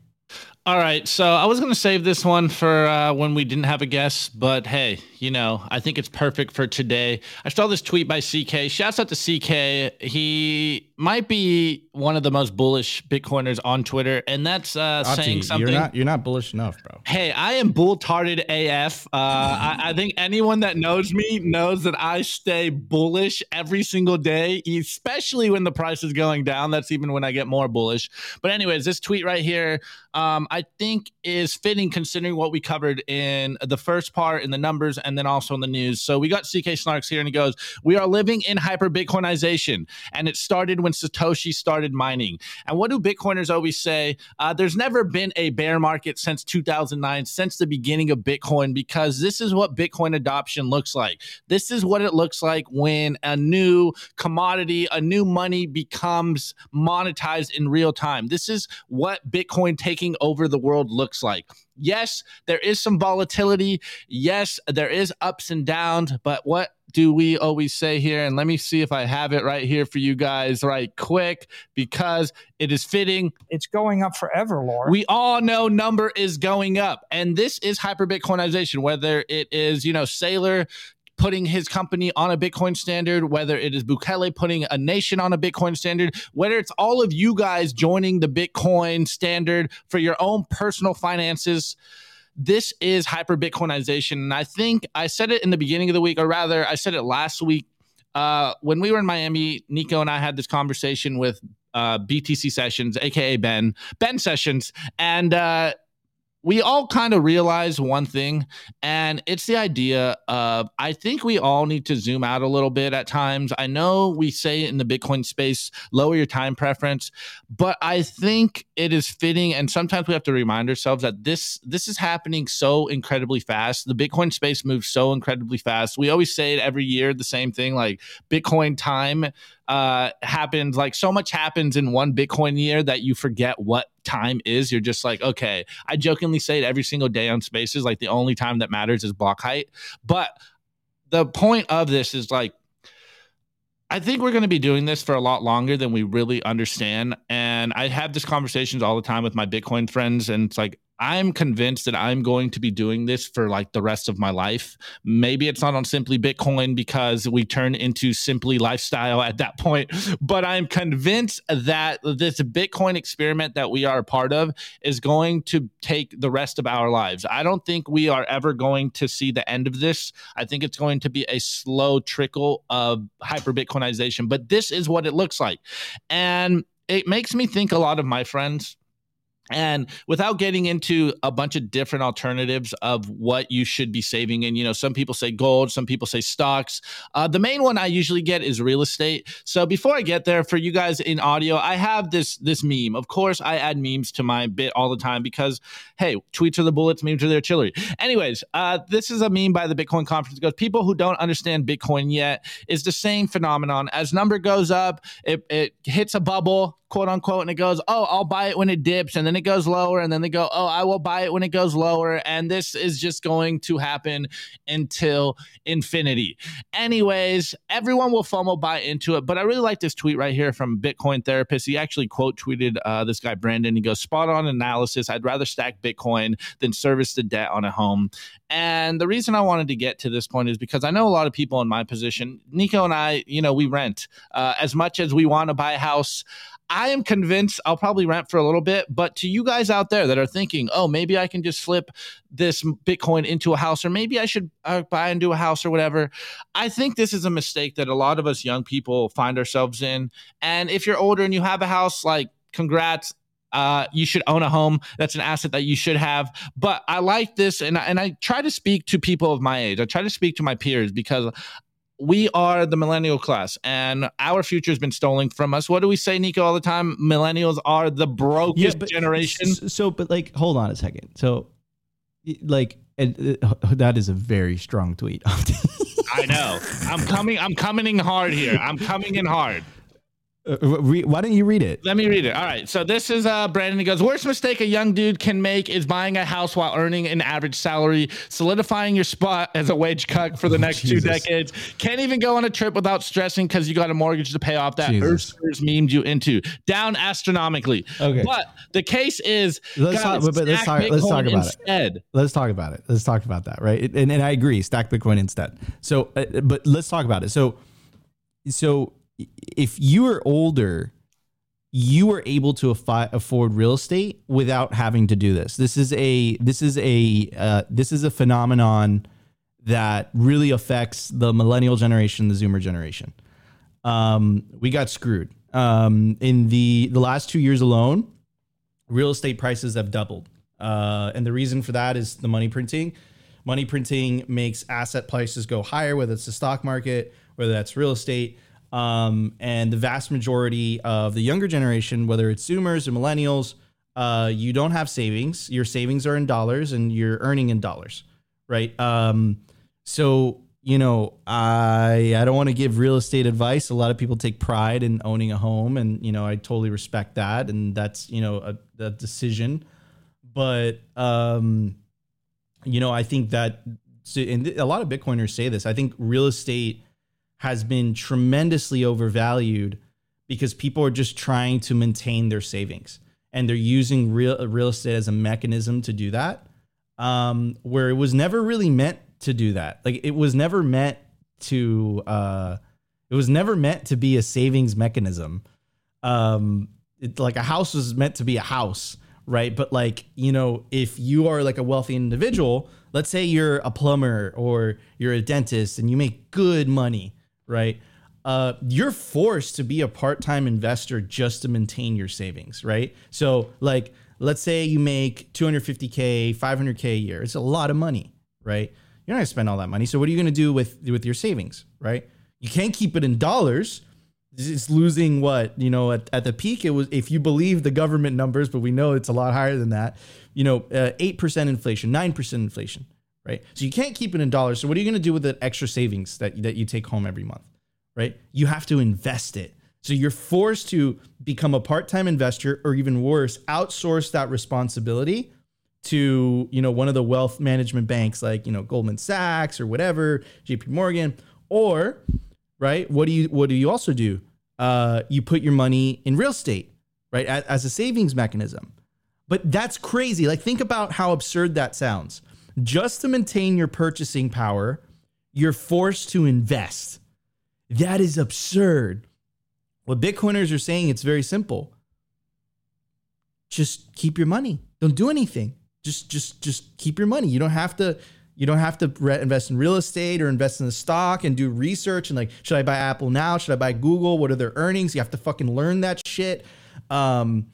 All right. So I was going to save this one for uh, when we didn't have a guest, but hey, you know, I think it's perfect for today. I saw this tweet by C K. Shouts out to C K. He might be one of the most bullish Bitcoiners on Twitter, and that's uh, Opti, saying something. You're not, you're not bullish enough, bro. Hey, I am bull-tarded A F. Uh, I, I think anyone that knows me knows that I stay bullish every single day, especially when the price is going down. That's even when I get more bullish. But anyways, this tweet right here, um, I I think is fitting considering what we covered in the first part in the numbers and then also in the news. So we got C K Snarks here and he goes, we are living in hyper Bitcoinization, and it started when Satoshi started mining. And what do Bitcoiners always say? Uh, there's never been a bear market since two thousand nine, since the beginning of Bitcoin, because this is what Bitcoin adoption looks like. This is what it looks like when a new commodity, a new money becomes monetized in real time. This is what Bitcoin taking over the world looks like. Yes, there is some volatility. Yes, there is ups and downs, but what do we always say here? And let me see if I have it right here for you guys right quick, because it is fitting. It's going up forever, Lord. We all know number is going up, and this is hyper-Bitcoinization, whether it is, you know, Saylor putting his company on a Bitcoin standard, whether it is Bukele putting a nation on a Bitcoin standard, whether it's all of you guys joining the Bitcoin standard for your own personal finances. This is hyper-Bitcoinization. And I think I said it in the beginning of the week, or rather I said it last week. Uh, when we were in Miami, Nico and I had this conversation with uh, B T C Sessions, a k a. Ben, Ben Sessions, and uh, we all kind of realize one thing, and it's the idea of, I think we all need to zoom out a little bit at times. I know we say in the Bitcoin space, lower your time preference, but I think it is fitting. And sometimes we have to remind ourselves that this, this is happening so incredibly fast. The Bitcoin space moves so incredibly fast. We always say it every year, the same thing, like Bitcoin time uh, happens, like so much happens in one Bitcoin year that you forget what time is. You're just like, okay, I jokingly say it every single day on spaces, like the only time that matters is block height. But the point of this is like, I think we're going to be doing this for a lot longer than we really understand. And I have these conversations all the time with my Bitcoin friends, and it's like, I'm convinced that I'm going to be doing this for like the rest of my life. Maybe it's not on Simply Bitcoin because we turn into Simply Lifestyle at that point, but I'm convinced that this Bitcoin experiment that we are a part of is going to take the rest of our lives. I don't think we are ever going to see the end of this. I think it's going to be a slow trickle of hyper-Bitcoinization, but this is what it looks like. And it makes me think a lot of my friends. And without getting into a bunch of different alternatives of what you should be saving in, you know, some people say gold, some people say stocks. Uh, the main one I usually get is real estate. So before I get there, for you guys in audio, I have this this meme. Of course, I add memes to my bit all the time because, hey, tweets are the bullets, memes are their chili. Anyways, uh, this is a meme by the Bitcoin conference. It goes, people who don't understand Bitcoin yet is the same phenomenon. As number goes up, it, it hits a bubble, quote unquote, and it goes, oh, I'll buy it when it dips, and then it goes lower, and then they go, oh, I will buy it when it goes lower, and this is just going to happen until infinity. Anyways, everyone will FOMO buy into it, but I really like this tweet right here from Bitcoin therapist. He actually quote tweeted uh, this guy, Brandon. He goes, spot on analysis. I'd rather stack Bitcoin than service the debt on a home. And the reason I wanted to get to this point is because I know a lot of people in my position, Nico and I, you know, we rent uh, as much as we want to buy a house. I am convinced I'll probably rent for a little bit, but to you guys out there that are thinking, oh, maybe I can just flip this Bitcoin into a house, or maybe I should uh, buy into a house or whatever, I think this is a mistake that a lot of us young people find ourselves in. And if you're older and you have a house, like, congrats. Uh, you should own a home. That's an asset that you should have. But I like this, and, and I try to speak to people of my age. I try to speak to my peers because we are the millennial class, and our future has been stolen from us. What do we say, Nico, all the time? Millennials are the brokest yeah, but, generation. So, but like, hold on a second. So, like, and, uh, that is a very strong tweet. I know. I'm coming. I'm coming in hard here. I'm coming in hard. Uh, re- why don't you read it? Let me read it. All right. So this is uh, Brandon. He goes, worst mistake a young dude can make is buying a house while earning an average salary, solidifying your spot as a wage cuck for the next oh, two decades. Can't even go on a trip without stressing because you got a mortgage to pay off that Earthers memed you into. Down astronomically. Okay. But the case is, let's guys, talk, but let's talk, let's talk about instead. it. Let's talk about it. Let's talk about that. Right. And, and I agree. Stack Bitcoin instead. So, uh, but let's talk about it. So, so. If you were older, you were able to affi- afford real estate without having to do this. This is a this is a uh, this is a phenomenon that really affects the millennial generation, the Zoomer generation. Um, we got screwed um, in the the last two years alone. Real estate prices have doubled. Uh, and the reason for that is the money printing. Money printing makes asset prices go higher, whether it's the stock market, whether that's real estate. Um, and the vast majority of the younger generation, whether it's Zoomers or millennials, uh, you don't have savings. Your savings are in dollars and you're earning in dollars, right? Um, so, you know, I I don't want to give real estate advice. A lot of people take pride in owning a home, and, you know, I totally respect that. And that's, you know, a, a decision. But, um, you know, I think that, and a lot of Bitcoiners say this, I think real estate has been tremendously overvalued because people are just trying to maintain their savings, and they're using real real estate as a mechanism to do that, um, where it was never really meant to do that. Like it was never meant to, uh, it was never meant to be a savings mechanism. Um, it, like a house was meant to be a house, right? But like, you know, if you are like a wealthy individual, let's say you're a plumber or you're a dentist and you make good money, right? Uh, you're forced to be a part-time investor just to maintain your savings, right? So like, let's say you make two hundred fifty K, five hundred K a year. It's a lot of money, right? You're not gonna spend all that money. So what are you gonna do with, with your savings, right? You can't keep it in dollars. It's losing what, you know, at, at the peak, it was, if you believe the government numbers, but we know it's a lot higher than that, you know, uh, eight percent inflation, nine percent inflation, right? So you can't keep it in dollars. So what are you going to do with the extra savings that, that you take home every month, right? You have to invest it. So you're forced to become a part-time investor, or even worse, outsource that responsibility to, you know, one of the wealth management banks, like, you know, Goldman Sachs or whatever, J P Morgan, or, right? What do you, what do you also do? Uh, you put your money in real estate, right? As, as a savings mechanism. But that's crazy. Like, think about how absurd that sounds. Just to maintain your purchasing power, you're forced to invest. That is absurd. What Bitcoiners are saying, it's very simple. Just keep your money. Don't do anything. Just, just, just keep your money. You don't have to, you don't have to re- invest in real estate or invest in the stock and do research. And like, should I buy Apple now? Should I buy Google? What are their earnings? You have to fucking learn that shit. Um,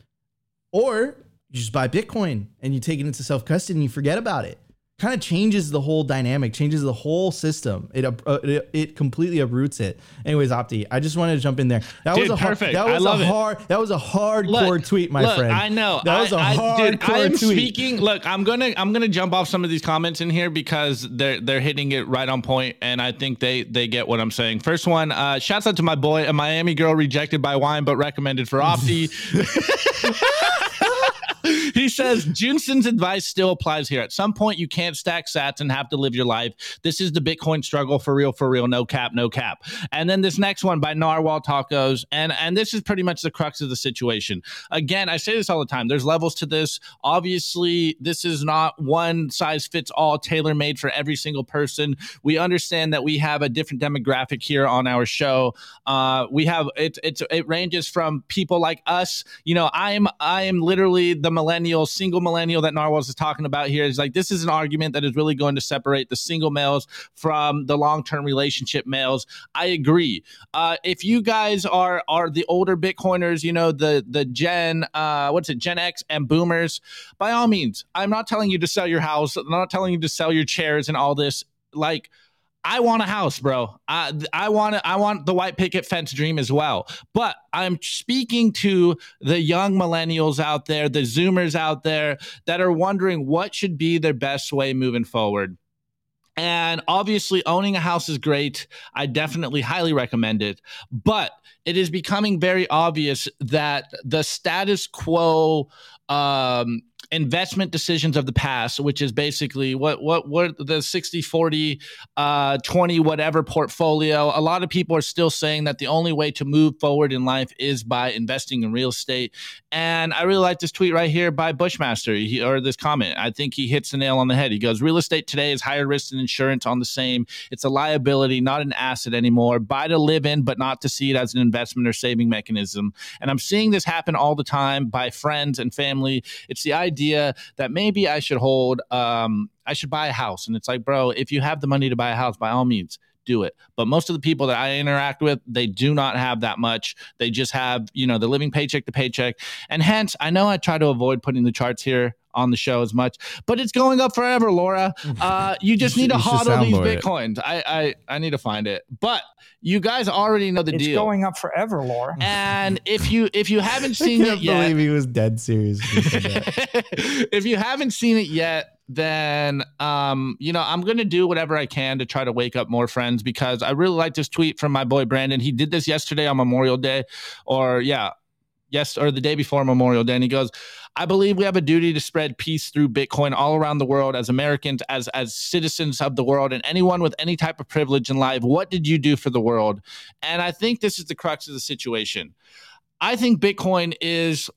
or, you just buy Bitcoin and you take it into self-custody and you forget about it. Kind of changes the whole dynamic, changes the whole system. It uh, it, it completely uproots it. Anyways, Opti, I just wanted to jump in there. That dude, was a perfect. Hard, that was I love a hard. It. That was a hardcore look, tweet, my look, friend. I know that I, was a I, hardcore I am tweet. Speaking. Look, I'm gonna I'm gonna jump off some of these comments in here because they're they're hitting it right on point, and I think they they get what I'm saying. First one, uh, shouts out to my boy, a Miami girl rejected by wine but recommended for Opti. He says, Junson's advice still applies here. At some point, you can't stack sats and have to live your life. This is the Bitcoin struggle for real, for real. No cap, no cap. And then this next one by Narwhal Tacos. And, and this is pretty much the crux of the situation. Again, I say this all the time. There's levels to this. Obviously, this is not one size fits all, tailor-made for every single person. We understand that we have a different demographic here on our show. Uh, we have it, it's, it ranges from people like us. You know, I'm I am literally the millennial, single millennial that Narwhals is talking about here. Is like, this is an argument that is really going to separate the single males from the long-term relationship males. I agree. Uh, if you guys are are the older Bitcoiners, you know, the the Gen, uh, what's it, Gen X and Boomers, by all means, I'm not telling you to sell your house. I'm not telling you to sell your chairs and all this. Like, I want a house, bro. I I want I want the white picket fence dream as well. But I'm speaking to the young millennials out there, the Zoomers out there that are wondering what should be their best way moving forward. And obviously, owning a house is great. I definitely highly recommend it. But it is becoming very obvious that the status quo um, investment decisions of the past, which is basically what what what the sixty forty uh twenty whatever portfolio, a lot of people are still saying that the only way to move forward in life is by investing in real estate. And I really like this tweet right here by Bushmaster, he, or this comment. I think he hits the nail on the head. He goes, real estate today is higher risk than insurance on the same. It's a liability, not an asset anymore. Buy to live in, but not to see it as an investment or saving mechanism. And I'm seeing this happen all the time by friends and family. It's the idea that maybe I should hold, um, I should buy a house. And it's like, bro, if you have the money to buy a house, by all means, do it. But most of the people that I interact with, they do not have that much. They just have, you know, they're living paycheck to paycheck. And hence, I know I try to avoid putting the charts here on the show as much, but it's going up forever, Laura. Uh, you just need to hodl these Bitcoins. I, I I need to find it. But you guys already know the it's deal. It's going up forever, Laura. And if you if you haven't seen I can't it believe yet, he was dead serious. If you haven't seen it yet, then, um, you know, I'm going to do whatever I can to try to wake up more friends, because I really like this tweet from my boy, Brandon. He did this yesterday on Memorial Day or yeah, yes, or the day before Memorial Day. And he goes, I believe we have a duty to spread peace through Bitcoin all around the world as Americans, as, as citizens of the world, and anyone with any type of privilege in life. What did you do for the world? And I think this is the crux of the situation. I think Bitcoin is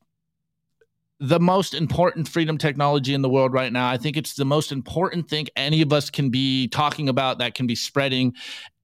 the most important freedom technology in the world right now. I think it's the most important thing any of us can be talking about, that can be spreading.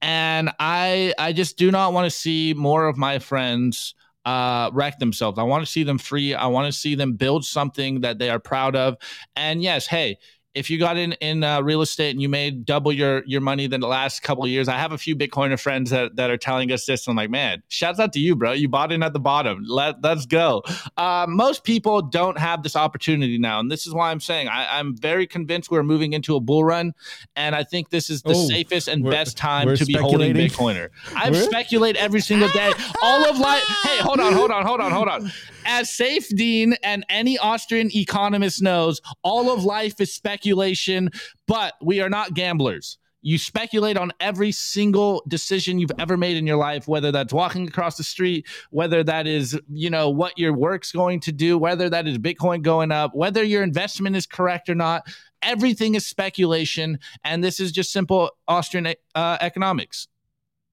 And I I just do not want to see more of my friends uh, wreck themselves. I want to see them free. I want to see them build something that they are proud of. And yes, hey, if you got in, in uh, real estate and you made double your, your money than the last couple of years, I have a few Bitcoiner friends that, that are telling us this. I'm like, man, shouts out to you, bro. You bought in at the bottom. Let, let's go. Uh, most people don't have this opportunity now. And this is why I'm saying I, I'm very convinced we're moving into a bull run. And I think this is the oh, safest and best time to be holding Bitcoiner. I we're? speculate every single day. All of life. Hey, hold on, hold on, hold on, hold on. As Saifedean and any Austrian economist knows, all of life is speculation. Speculation, but we are not gamblers. You speculate on every single decision you've ever made in your life, whether that's walking across the street, whether that is, you know, what your work's going to do, whether that is Bitcoin going up, whether your investment is correct or not. Everything is speculation, and this is just simple Austrian uh, economics.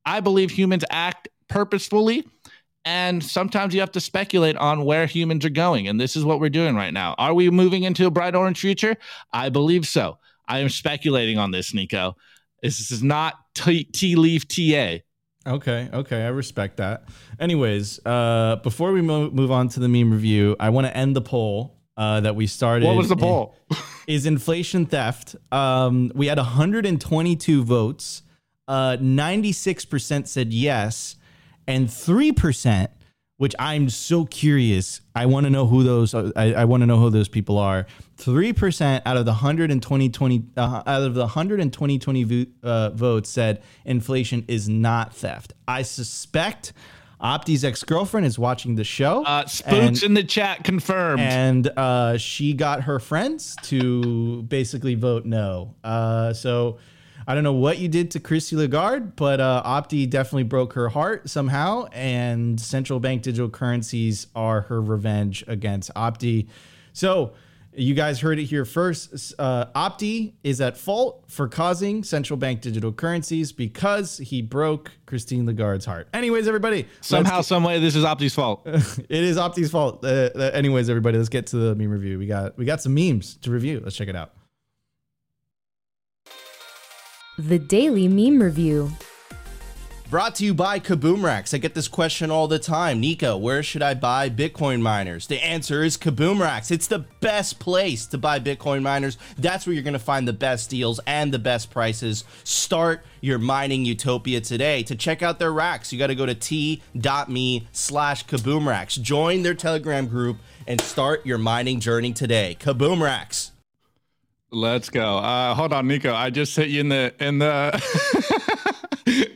I believe humans act purposefully, and sometimes you have to speculate on where humans are going. And this is what we're doing right now. Are we moving into a bright orange future? I believe so. I am speculating on this, Nico. This is not tea, tea leaf T A. Okay, okay. I respect that. Anyways, uh, before we mo- move on to the meme review, I want to end the poll uh, that we started. What was the poll? Is inflation theft? Um, we had one hundred twenty-two votes. Uh, ninety-six percent said yes. And three percent, which I'm so curious. I want to know who those I, I want to know who those people are. three percent out of the one hundred twenty, twenty, uh, out of the one hundred twenty, twenty uh, votes said inflation is not theft. I suspect Opti's ex-girlfriend is watching the show. Uh, Spooks and, in the chat confirmed. And uh, she got her friends to basically vote no. Uh, so... I don't know what you did to Chrissy Lagarde, but uh, Opti definitely broke her heart somehow, and central bank digital currencies are her revenge against Opti. So you guys heard it here first. Uh, Opti is at fault for causing central bank digital currencies because he broke Christine Lagarde's heart. Anyways, everybody. Somehow, get- some way, this is Opti's fault. It is Opti's fault. Uh, anyways, everybody, let's get to the meme review. We got we got some memes to review. Let's check it out. The Daily Meme Review. Brought to you by kaboomracks. I get this question all the time. Nico, where should I buy Bitcoin miners? The answer is kaboomracks. It's the best place to buy Bitcoin miners. That's where you're going to find the best deals and the best prices. Start your mining utopia today. To check out their racks, you got to go to t.me slash kaboomracks. Join their Telegram group and start your mining journey today. Kaboomracks. Let's go. Uh, hold on, Nico. I just hit you in the in the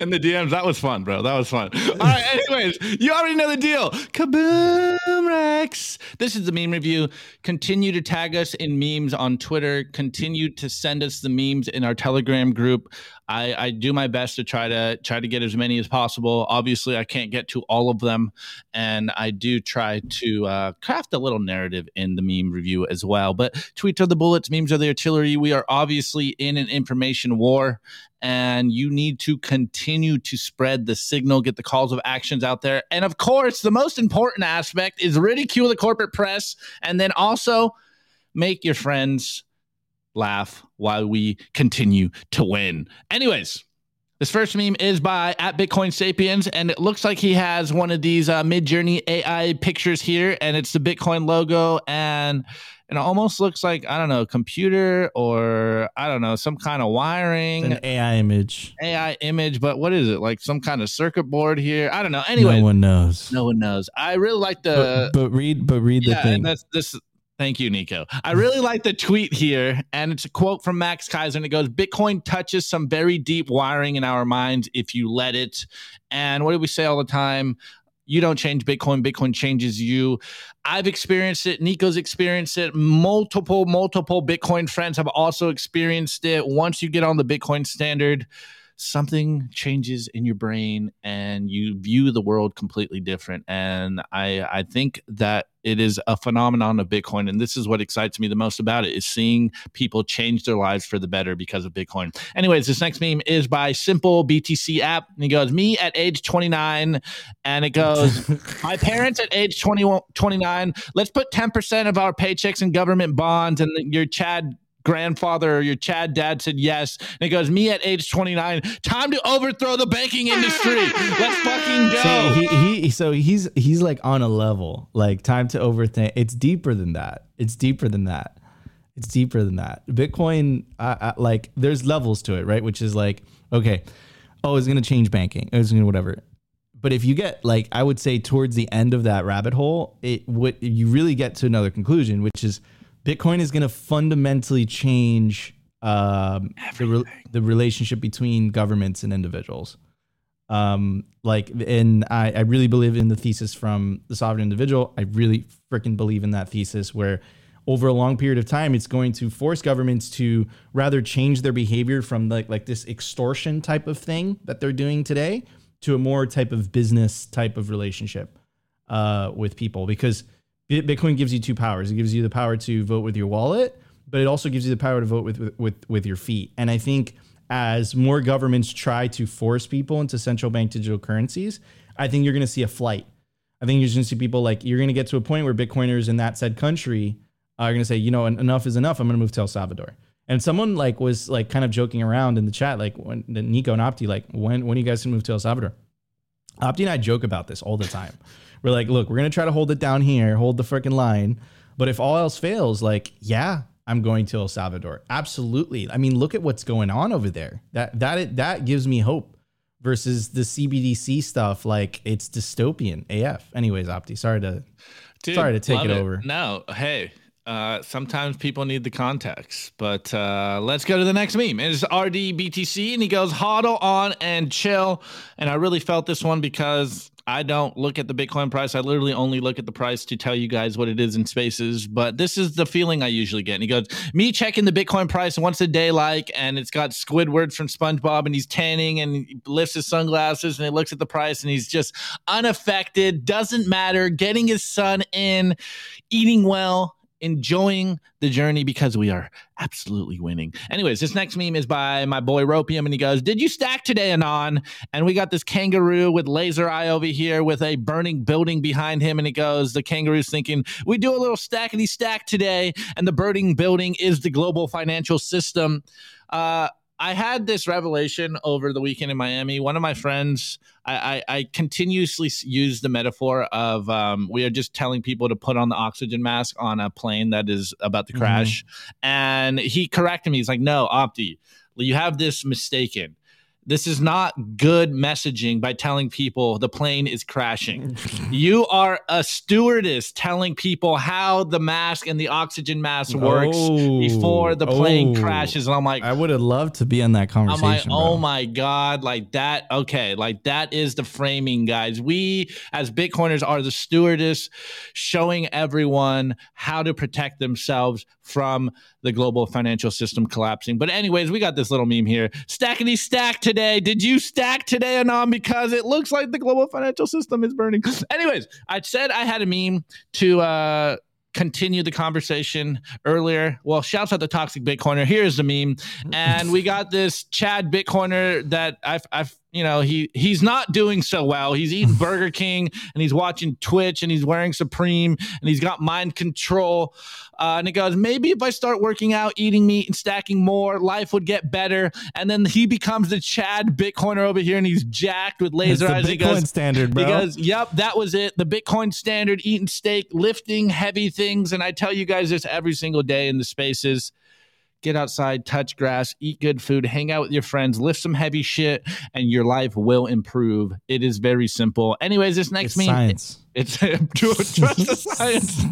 in the D Ms. That was fun, bro. That was fun. All right. Anyways, you already know the deal. Kaboom Rex. This is the meme review. Continue to tag us in memes on Twitter. Continue to send us the memes in our Telegram group. I, I do my best to try to try to get as many as possible. Obviously, I can't get to all of them, and I do try to uh, craft a little narrative in the meme review as well. But tweets are the bullets, memes are the artillery. We are obviously in an information war, and you need to continue to spread the signal, get the calls of actions out there. And of course, the most important aspect is ridicule the corporate press, and then also make your friends laugh while we continue to win. Anyways, this first meme is by at Bitcoin Sapiens, and it looks like he has one of these uh, Midjourney A I pictures here, and it's the Bitcoin logo, and and it almost looks like, I don't know, a computer or, I don't know, some kind of wiring. An A I image. A I image, but what is it? Like some kind of circuit board here? I don't know. Anyway. No one knows. No one knows. I really like the... But, but read but read yeah, the thing. And that's, this Thank you, Nico. I really like the tweet here, and it's a quote from Max Kaiser, and it goes, Bitcoin touches some very deep wiring in our minds if you let it. And what do we say all the time? You don't change Bitcoin. Bitcoin changes you. I've experienced it. Nico's experienced it. Multiple, multiple Bitcoin friends have also experienced it. Once you get on the Bitcoin standard, something changes in your brain and you view the world completely different. And I, I think that it is a phenomenon of Bitcoin. And this is what excites me the most about it, is seeing people change their lives for the better because of Bitcoin. Anyways, this next meme is by Simple B T C app. And he goes, me at age twenty-nine. And it goes, my parents at age twenty-one, twenty-nine, let's put ten percent of our paychecks in government bonds. And your Chad grandfather or your Chad dad said yes. And it goes, me at age twenty-nine, time to overthrow the banking industry. Let's fucking go. So, he, he, so he's he's like on a level, like time to overthink. It's deeper than that. It's deeper than that. It's deeper than that. Bitcoin, uh, uh, like there's levels to it, right? Which is like, okay, oh, it's going to change banking. It's going to whatever. But if you get like, I would say towards the end of that rabbit hole, it would, you really get to another conclusion, which is, Bitcoin is going to fundamentally change um, the, re- the relationship between governments and individuals. Um, like, and I, I really believe in the thesis from The Sovereign Individual. I really freaking believe in that thesis, where over a long period of time, it's going to force governments to rather change their behavior from like, like this extortion type of thing that they're doing today to a more type of business type of relationship uh, with people. Because Bitcoin gives you two powers. It gives you the power to vote with your wallet, but it also gives you the power to vote with, with, with your feet. And I think as more governments try to force people into central bank digital currencies, I think you're going to see a flight. I think you're going to see people like, you're going to get to a point where Bitcoiners in that said country are going to say, you know, enough is enough. I'm going to move to El Salvador. And someone like was like kind of joking around in the chat, like when Nico and Opti, like when, when are you guys going to move to El Salvador? Opti and I joke about this all the time. We're like, look, we're going to try to hold it down here, hold the freaking line. But if all else fails, like, yeah, I'm going to El Salvador. Absolutely. I mean, look at what's going on over there. That that that gives me hope versus the C B D C stuff. Like, it's dystopian A F. Anyways, Opti, sorry to Dude, sorry to take it, it over. No, hey. Uh, sometimes people need the context, but uh, let's go to the next meme. It's R D B T C, and he goes, hodl on and chill. And I really felt this one because I don't look at the Bitcoin price. I literally only look at the price to tell you guys what it is in spaces, but this is the feeling I usually get. And he goes, me checking the Bitcoin price once a day, like, and it's got Squidward from SpongeBob, and he's tanning and he lifts his sunglasses and he looks at the price and he's just unaffected, doesn't matter, getting his sun in, eating well, enjoying the journey because we are absolutely winning. Anyways, this next meme is by my boy Ropium, and he goes, did you stack today, Anon? And we got this kangaroo with laser eye over here with a burning building behind him, and it goes, the kangaroo's thinking, we do a little stackity stack today, and the burning building is the global financial system. Uh, I had this revelation over the weekend in Miami. One of my friends, I, I, I continuously use the metaphor of um, we are just telling people to put on the oxygen mask on a plane that is about to crash. Mm-hmm. And he corrected me. He's like, no, Opti, you have this mistaken. This is not good messaging by telling people the plane is crashing. You are a stewardess telling people how the mask and the oxygen mask works oh, before the plane oh. crashes. And I'm like, I would have loved to be in that conversation. I'm like, bro. Oh my God, like that. Okay. Like that is the framing, guys. We as Bitcoiners are the stewardess showing everyone how to protect themselves from the global financial system collapsing. But anyways, we got this little meme here. Stackity stack today. Did you stack today, Anon? Because it looks like the global financial system is burning. Anyways, I said I had a meme to uh, continue the conversation earlier. Well, shouts out the Toxic Bitcoiner. Here's the meme. And we got this Chad Bitcoiner that I've, I've you know, he he's not doing so well. He's eating Burger King and he's watching Twitch and he's wearing Supreme and he's got mind control. Uh, and it goes, maybe if I start working out, eating meat and stacking more, life would get better. And then he becomes the Chad Bitcoiner over here and he's jacked with laser eyes. It's the Bitcoin standard, bro. He goes, yep, that was it. The Bitcoin standard, eating steak, lifting heavy things. And I tell you guys this every single day in the spaces. Get outside, touch grass, eat good food, hang out with your friends, lift some heavy shit, and your life will improve. It is very simple. Anyways, this next it's meme. Science. It's trust the science.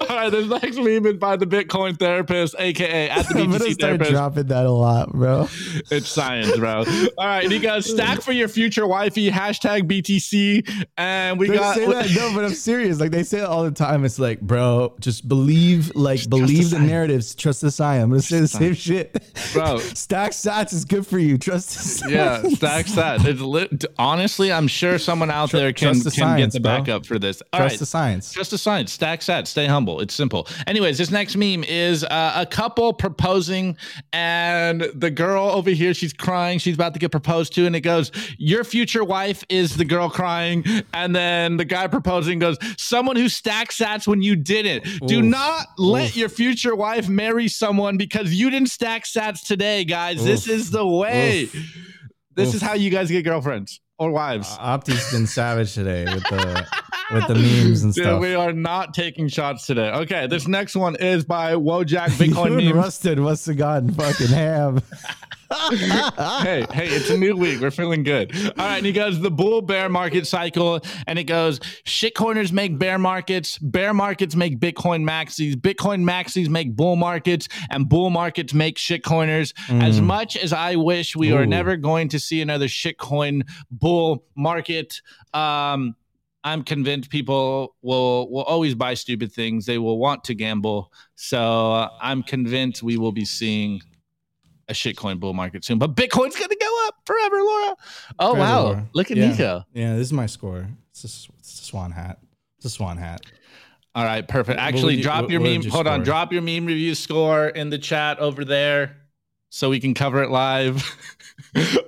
All right, this next meme is by the Bitcoin therapist, aka at the B T C I'm gonna start therapist. Dropping that a lot, bro. It's science, bro. All right, and he goes stack for your future wifey hashtag B T C, and we they got say that, no, but I'm serious. Like they say it all the time. It's like, bro, just believe, like just believe the, the narratives. Trust the science. I'm gonna say the same shit, bro. Stack sats is good for you. Trust the science. Yeah, stack sats. It's lit- honestly, I'm sure someone out Tr- there can. Trust the Can science, get the backup for this. All Trust right. the science. Trust the science. Stack sats. Stay humble. It's simple. Anyways, this next meme is uh, a couple proposing, and the girl over here, she's crying. She's about to get proposed to, and it goes, "Your future wife is the girl crying," and then the guy proposing goes, "Someone who stacked sats when you didn't. Oof. Do not let Oof. your future wife marry someone because you didn't stack sats today, guys. Oof. This is the way. Oof. This Oof. is how you guys get girlfriends." Or wives. Uh, Opti's been savage today with the with the memes and Dude, stuff. We are not taking shots today. Okay, this next one is by Wojak Bitcoin Memes. Rusted must have gotten fucking ham. hey, hey, it's a new week. We're feeling good. All right, and he goes, the bull bear market cycle, and it goes, shitcoiners make bear markets, bear markets make Bitcoin maxis, Bitcoin maxis make bull markets, and bull markets make shitcoiners. Mm. As much as I wish we Ooh. are never going to see another shitcoin bull market, um, I'm convinced people will will always buy stupid things. They will want to gamble. So uh, I'm convinced we will be seeing a shitcoin bull market soon, but Bitcoin's gonna go up forever, Laura. Oh forever, wow! Laura. Look at yeah. Nico. Yeah, this is my score. It's a, it's a swan hat. It's a swan hat. All right, perfect. Actually, you, drop what, your what meme. You hold score? on, drop your meme review score in the chat over there, so we can cover it live.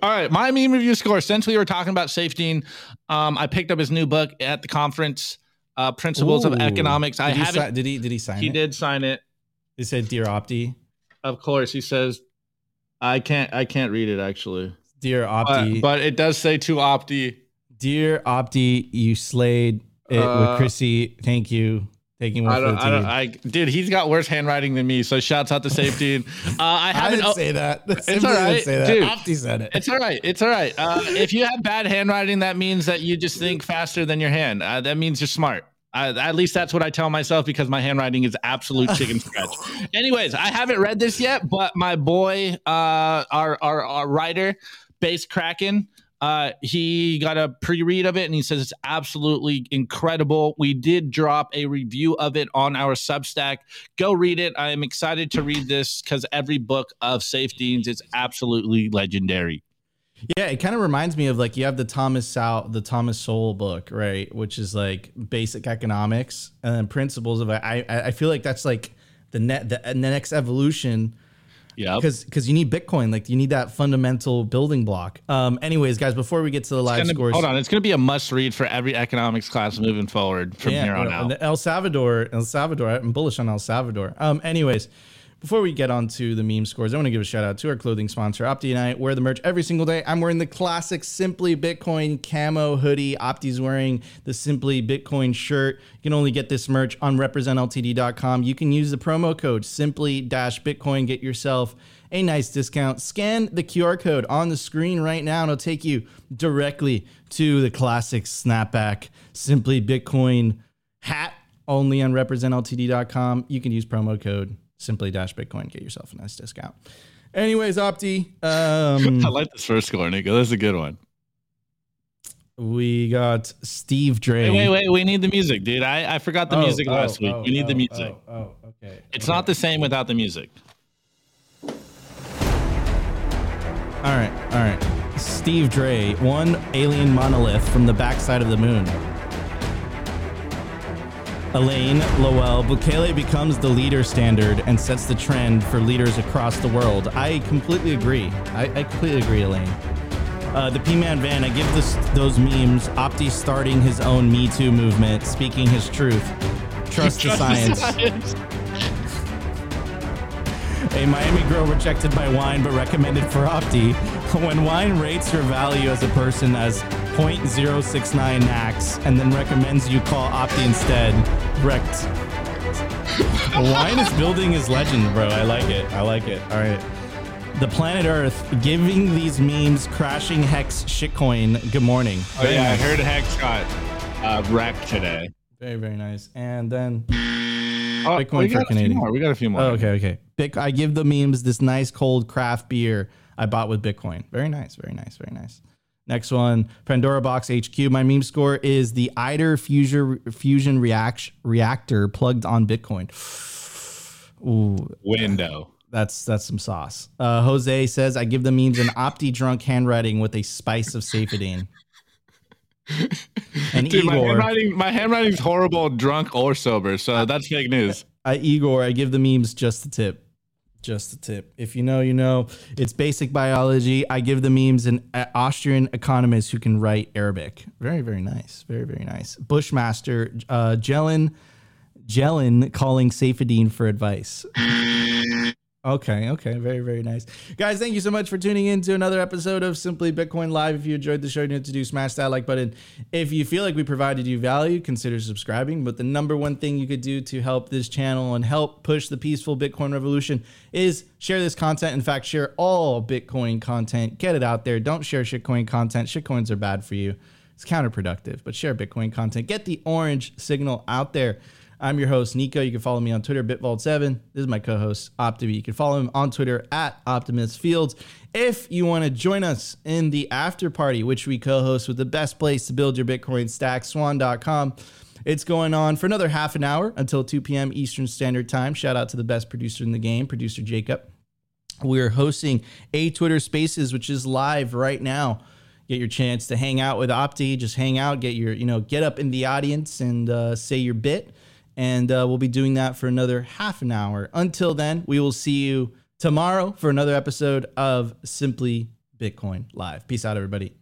All right, my meme review score. Since we were talking about Saifedean, um, I picked up his new book at the conference, uh, Principles Ooh. of Economics. Did I have si- Did he? Did he sign he it? He did sign it. He said, "Dear Opti." Of course, he says. I can't I can't read it actually. Dear Opti. But, but it does say to Opti. Dear Opti, you slayed it uh, with Chrissy. Thank you. Taking one I don't, for the team. I don't, I, dude, he's got worse handwriting than me. So shouts out to Saifedean. Uh, I haven't I didn't oh, say that. That's it's all right. Say that. Dude, Opti said it. It's all right. It's all right. Uh, if you have bad handwriting, that means that you just think faster than your hand. Uh, that means you're smart. Uh, at least that's what I tell myself because my handwriting is absolute chicken scratch. Anyways, I haven't read this yet, but my boy, uh, our, our our writer, Base Kraken, uh, he got a pre-read of it, and he says it's absolutely incredible. We did drop a review of it on our Substack. Go read it. I am excited to read this because every book of Saifedean's is absolutely legendary. Yeah, it kind of reminds me of like you have the Thomas Sowell, the Thomas Sowell book, right? Which is like basic economics and then principles of I. I feel like that's like the net the, the next evolution. Yeah, because because you need Bitcoin, like you need that fundamental building block. Um, anyways, guys, before we get to the live gonna, scores, hold on, it's going to be a must read for every economics class moving forward from yeah, here on out. El Salvador, El Salvador, I'm bullish on El Salvador. Um, anyways. Before we get on to the meme scores, I want to give a shout out to our clothing sponsor, Opti and I wear the merch every single day. I'm wearing the classic Simply Bitcoin camo hoodie. Opti's wearing the Simply Bitcoin shirt. You can only get this merch on represent L T D dot com. You can use the promo code simply dash bitcoin. Get yourself a nice discount. Scan the Q R code on the screen right now and it'll take you directly to the classic snapback Simply Bitcoin hat only on represent L T D dot com. You can use promo code Simply-Bitcoin, get yourself a nice discount. Anyways, Opti. Um, I like this first score, Nico. That's a good one. We got Steve Dre. Hey, wait, wait. We need the music, dude. I, I forgot the oh, music oh, last week. Oh, we need oh, the music. Oh, oh okay. It's okay. Not the same without the music. All right, all right. Steve Dre, one alien monolith from the backside of the moon. Elaine Lowell, Bukele becomes the leader standard and sets the trend for leaders across the world. I completely agree. I, I completely agree, Elaine. Uh, the P-Man Van, I give this, those memes. Opti starting his own Me Too movement, speaking his truth. Trust, Trust the science. science. A Miami girl rejected by wine but recommended for Opti. When wine rates your value as a person as zero point zero six nine N A Cs and then recommends you call Opti instead. Wrecked. Wine is building his legend, bro. I like it. I like it. All right. The planet Earth giving these memes crashing Hex shitcoin. Good morning. Oh, yeah. I heard Hex got uh, rack today. Very, very nice. And then oh, Bitcoin for Canadian. We got a few more. Oh, okay, okay. Bitcoin, I give the memes this nice cold craft beer I bought with Bitcoin. Very nice, very nice, very nice. Next one, Pandora Box H Q. My meme score is the I T E R fusion, fusion react, reactor plugged on Bitcoin. Ooh, window. That's that's some sauce. Uh, Jose says, I give the memes an opti drunk handwriting with a spice of Saifedean. And dude, Igor, my handwriting, my handwriting's horrible, drunk or sober. So I, that's fake news. I, Igor, I give the memes just the tip. Just a tip. If you know, you know. It's basic biology. I give the memes an Austrian economist who can write Arabic. Very, very nice. Very, very nice. Bushmaster, uh, Jelen, Jelen calling Saifedean for advice. Okay, okay. Very, very nice. Guys, thank you so much for tuning in to another episode of Simply Bitcoin Live. If you enjoyed the show, you know what to do. Smash that like button. If you feel like we provided you value, consider subscribing. But the number one thing you could do to help this channel and help push the peaceful Bitcoin revolution is share this content. In fact, share all Bitcoin content. Get it out there. Don't share shitcoin content. Shitcoins are bad for you. It's counterproductive. But share Bitcoin content. Get the orange signal out there. I'm your host, Nico. You can follow me on Twitter, Bitvault seven. This is my co-host, Optivy. You can follow him on Twitter at OptimusFields. If you want to join us in the after party, which we co-host with the best place to build your Bitcoin stack, swan dot com. It's going on for another half an hour until two p.m. Eastern Standard Time. Shout out to the best producer in the game, producer Jacob. We're hosting a Twitter Spaces, which is live right now. Get your chance to hang out with Opti. Just hang out, get your, you know, get up in the audience and uh, say your bit. And uh, we'll be doing that for another half an hour. Until then, we will see you tomorrow for another episode of Simply Bitcoin Live. Peace out, everybody.